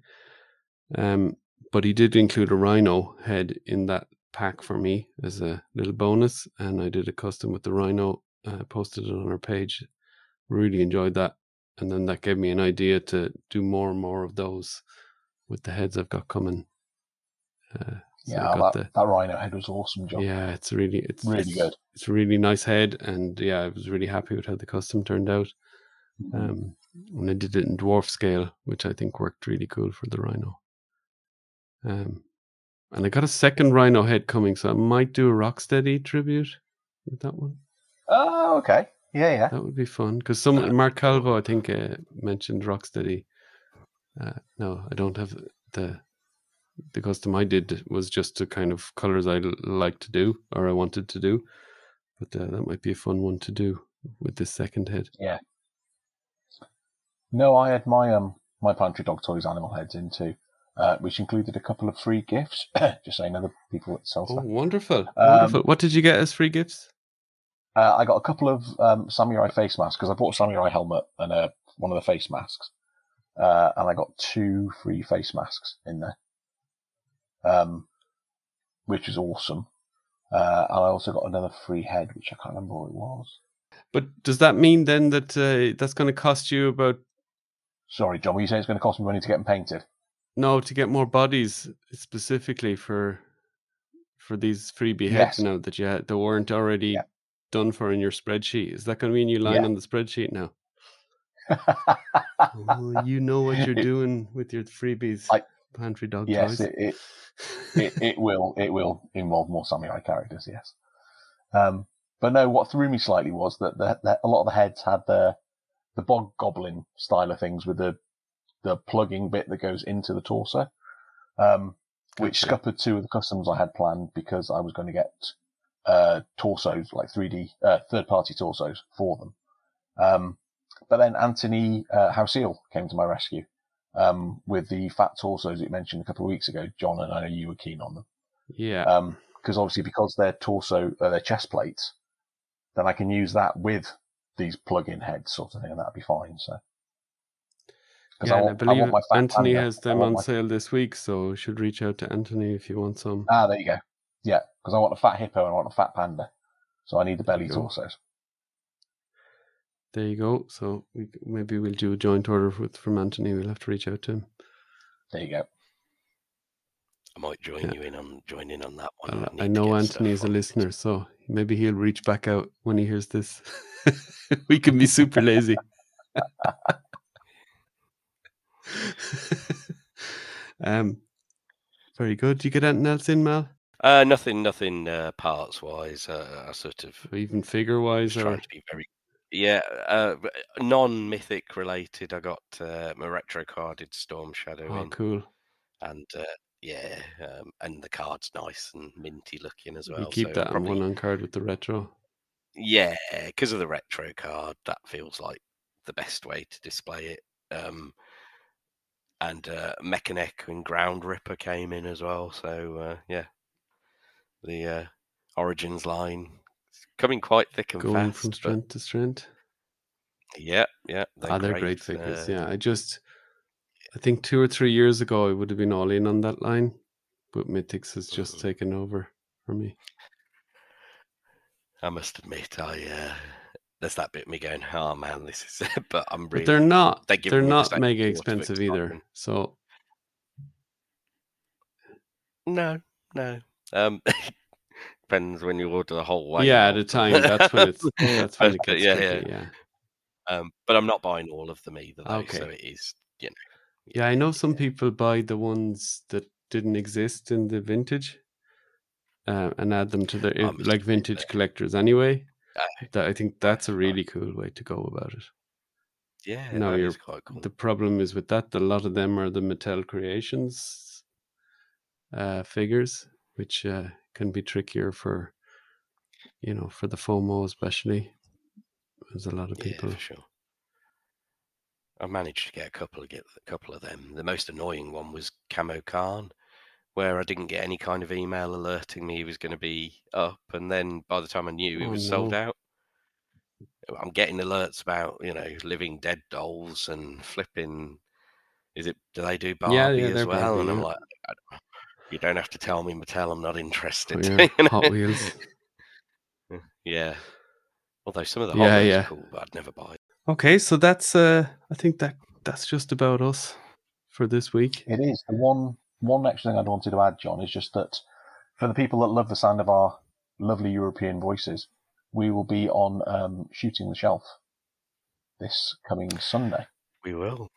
But he did include a rhino head in that pack for me as a little bonus, and I did a custom with the rhino, posted it on our page. Really enjoyed that, and then that gave me an idea to do more and more of those with the heads I've got coming. That rhino head was an awesome job. Yeah, it's really good. It's a really nice head, and yeah, I was really happy with how the custom turned out. And I did it in dwarf scale, which I think worked really cool for the rhino. And I got a second rhino head coming, so I might do a Rocksteady tribute with that one. Oh, okay. Yeah. That would be fun, because Mark Calvo, I think, mentioned Rocksteady. No, I don't have the custom I did was just the kind of colors I like to do, or I wanted to do. But that might be a fun one to do with this second head. Yeah. No, I had my Pantry Dog Toys animal heads in too, which included a couple of free gifts. Just saying, other people that sell stuff. Oh, wonderful. Wonderful. What did you get as free gifts? I got a couple of samurai face masks, because I bought a samurai helmet and one of the face masks. And I got two free face masks in there, which is awesome. And I also got another free head, which I can't remember what it was. But does that mean then that that's going to cost you about... Sorry, John, were you saying it's going to cost me money to get them painted? No, to get more bodies specifically for these freebie heads now that you had, that weren't already done for in your spreadsheet. Is that going to be a new line on the spreadsheet now? Oh, you know what you're doing with your freebies, Pantry Dog Toys. Yes, it will involve more samurai characters, yes. But no, what threw me slightly was that a lot of the heads had the bog goblin style of things with the plugging bit that goes into the torso, which scuppered two of the customs I had planned, because I was going to get torsos, like 3D third-party torsos for them. But then Anthony Housiel came to my rescue with the fat torsos you mentioned a couple of weeks ago, John, and I know you were keen on them. Yeah. Because obviously, because their torso, their chest plates, then I can use that with these plug-in heads sort of thing, and that'd be fine. So, yeah, I believe Anthony has them on sale this week, so you should reach out to Anthony if you want some. Ah, there you go. Yeah, because I want a fat hippo and I want a fat panda, so I need the belly torsos. There you go. So maybe we'll do a joint order from Anthony. We'll have to reach out to him. There you go. I might join in on that one. I know Anthony's a listener, so maybe he'll reach back out when he hears this. We can be super lazy. Very good. Do you get anything else in, Mal? Nothing parts-wise. Sort of, or even figure-wise. Trying to be very... Yeah, non-mythic related. I got my retro-carded Storm Shadow in. Oh, cool. And... and the card's nice and minty looking as well. You keep that on one card with the retro. Yeah, because of the retro card, that feels like the best way to display it. And Mechaneck and Ground Ripper came in as well. So the Origins line is coming quite thick and going fast, from strength to strength. Yeah. They're great figures. I think 2 or 3 years ago, I would have been all in on that line, but Mythics has just taken over for me. I must admit, there's that bit of me going, oh man, this is it, but I'm really... But they're not mega expensive either, so... No. Depends when you order the whole way. Yeah, at a time, that's when it gets tricky. But I'm not buying all of them either, though, so it is, Yeah, I know some people buy the ones that didn't exist in the vintage and add them to their vintage collectors anyway. I think that's a really cool way to go about it. Yeah, no, that is quite cool. The problem is with that, a lot of them are the Mattel Creations figures, which can be trickier for, for the FOMO especially. There's a lot of people I managed to get a couple of them. The most annoying one was Camo Khan, where I didn't get any kind of email alerting me he was going to be up, and then by the time I knew, it was sold out. I'm getting alerts about, you know, living dead dolls and flipping. Do they do Barbie as well? Barbie, and I'm like, you don't have to tell me, Mattel. I'm not interested. Oh, yeah. You know? Hot Wheels. Yeah. Although some of the Hot Wheels are cool, but I'd never buy it. Okay, so that's I think that's just about us for this week. It is. The one extra thing I'd wanted to add, John, is just that for the people that love the sound of our lovely European voices, we will be on Shooting the Shelf this coming Sunday. We will.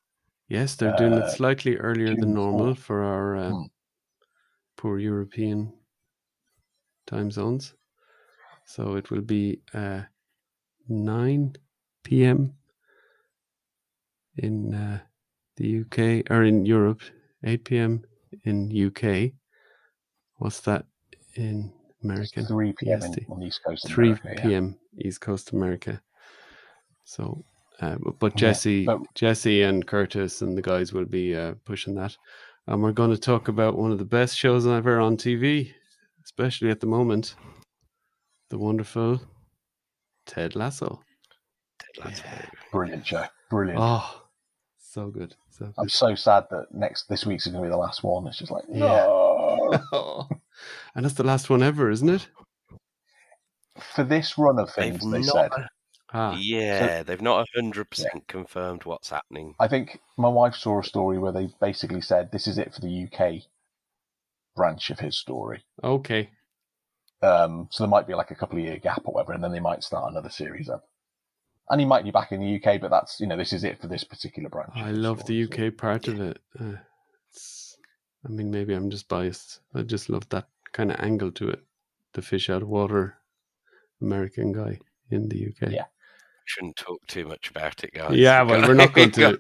Yes, they're doing it slightly earlier than normal for our poor European time zones. So it will be 9 p.m. in the UK, or in Europe, 8 p.m. in UK. What's that in American? 3 p.m. on the East Coast. 3 p.m. East Coast America. So, but Jesse and Curtis and the guys will be pushing that. And we're going to talk about one of the best shows ever on TV, especially at the moment, the wonderful Ted Lasso. Brilliant show. Brilliant. Oh, so good. I'm so sad that this week's is going to be the last one. It's just like, no. And that's the last one ever, isn't it? For this run of things, they said. They've not 100% confirmed what's happening. I think my wife saw a story where they basically said, this is it for the UK branch of his story. Okay. So there might be like a couple of year gap or whatever, and then they might start another series up. And he might be back in the UK, but that's, you know, this is it for this particular branch. I love the UK part of it. I mean, maybe I'm just biased. I just love that kind of angle to it. The fish out of water American guy in the UK. Yeah. Shouldn't talk too much about it, guys. Yeah, well, we're not going to.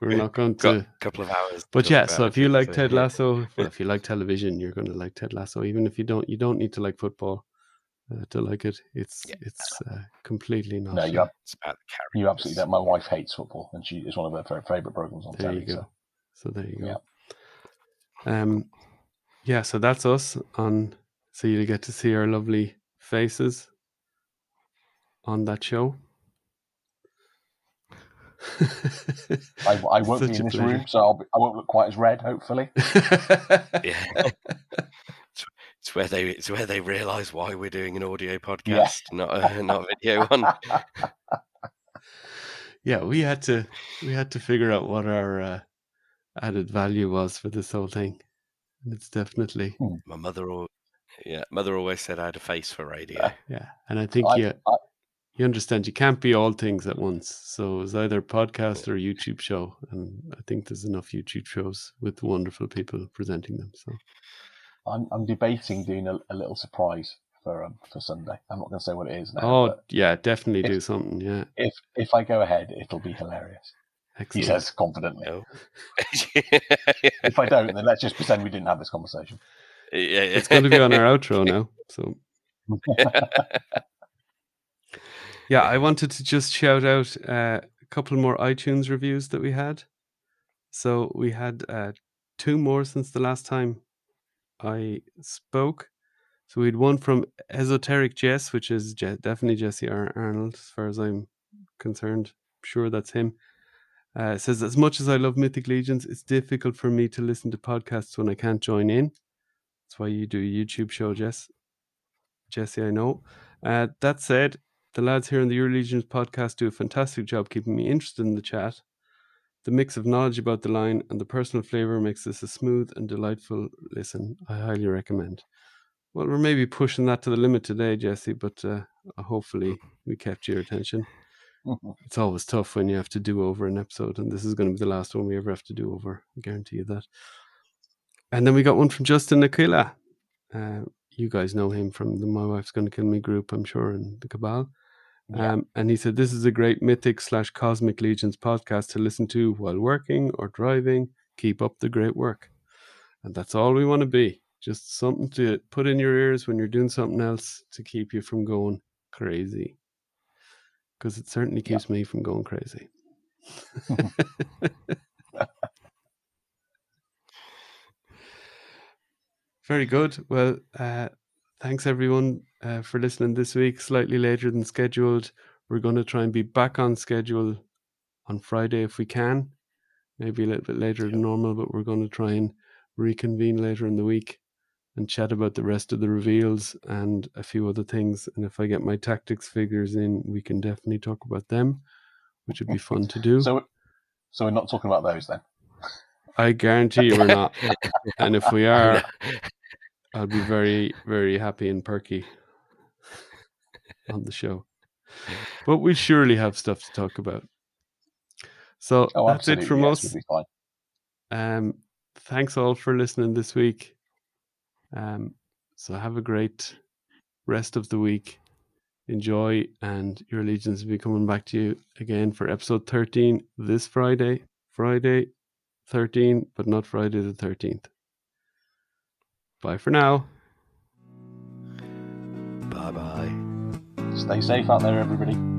We're not going to. A couple of hours. But yeah, so if you like Ted Lasso, well, if you like television, you're going to like Ted Lasso. Even if you don't need to like football to like it. It's completely not. No, you absolutely don't. My wife hates football, and she is one of her favorite programs on telly. So there you go. Yeah. So that's us. So you get to see our lovely faces on that show. I won't be in this room, so I won't look quite as red, hopefully. It's where they realise why we're doing an audio podcast, not a video one. Yeah, we had to figure out what our added value was for this whole thing, and it's definitely my mother always said I had a face for radio. And I think you understand, you can't be all things at once. So it was either a podcast or a YouTube show. And I think there's enough YouTube shows with wonderful people presenting them. So I'm debating doing a little surprise for Sunday. I'm not going to say what it is now. Oh, yeah, definitely do something, yeah. If I go ahead, it'll be hilarious. Excellent. He says confidently. No. If I don't, then let's just pretend we didn't have this conversation. Yeah. It's going to be on our outro now. So. Yeah, I wanted to just shout out a couple more iTunes reviews that we had. So we had two more since the last time I spoke. So we had one from Esoteric Jess, which is definitely Jesse Arnold, as far as I'm concerned. I'm sure that's him. It says, as much as I love Mythic Legions, it's difficult for me to listen to podcasts when I can't join in. That's why you do a YouTube show, Jesse, I know. That said, the lads here on the EuroLegions podcast do a fantastic job keeping me interested in the chat. The mix of knowledge about the line and the personal flavour makes this a smooth and delightful listen. I highly recommend. Well, we're maybe pushing that to the limit today, Jesse, but hopefully we kept your attention. It's always tough when you have to do over an episode, and this is going to be the last one we ever have to do over. I guarantee you that. And then we got one from Justin Aquila. You guys know him from the My Wife's Gonna Kill Me group, I'm sure, and the Cabal. And he said, this is a great Mythic/Cosmic Legions podcast to listen to while working or driving. Keep up the great work. And that's all we want to be. Just something to put in your ears when you're doing something else to keep you from going crazy. Because it certainly keeps me from going crazy. Very good. Well, thanks everyone for listening this week. Slightly later than scheduled. We're going to try and be back on schedule on Friday if we can. Maybe a little bit later than normal, but we're going to try and reconvene later in the week and chat about the rest of the reveals and a few other things. And if I get my tactics figures in, we can definitely talk about them, which would be fun to do. So we're not talking about those then? I guarantee you we're not. And if we are, I'll be very, very happy and perky on the show. But we surely have stuff to talk about. So that's it from us. Thanks all for listening this week. So have a great rest of the week. Enjoy, and your Legions will be coming back to you again for episode 13 this Friday. Friday 13, but not Friday the 13th. Bye for now. Bye bye. Stay safe out there, everybody.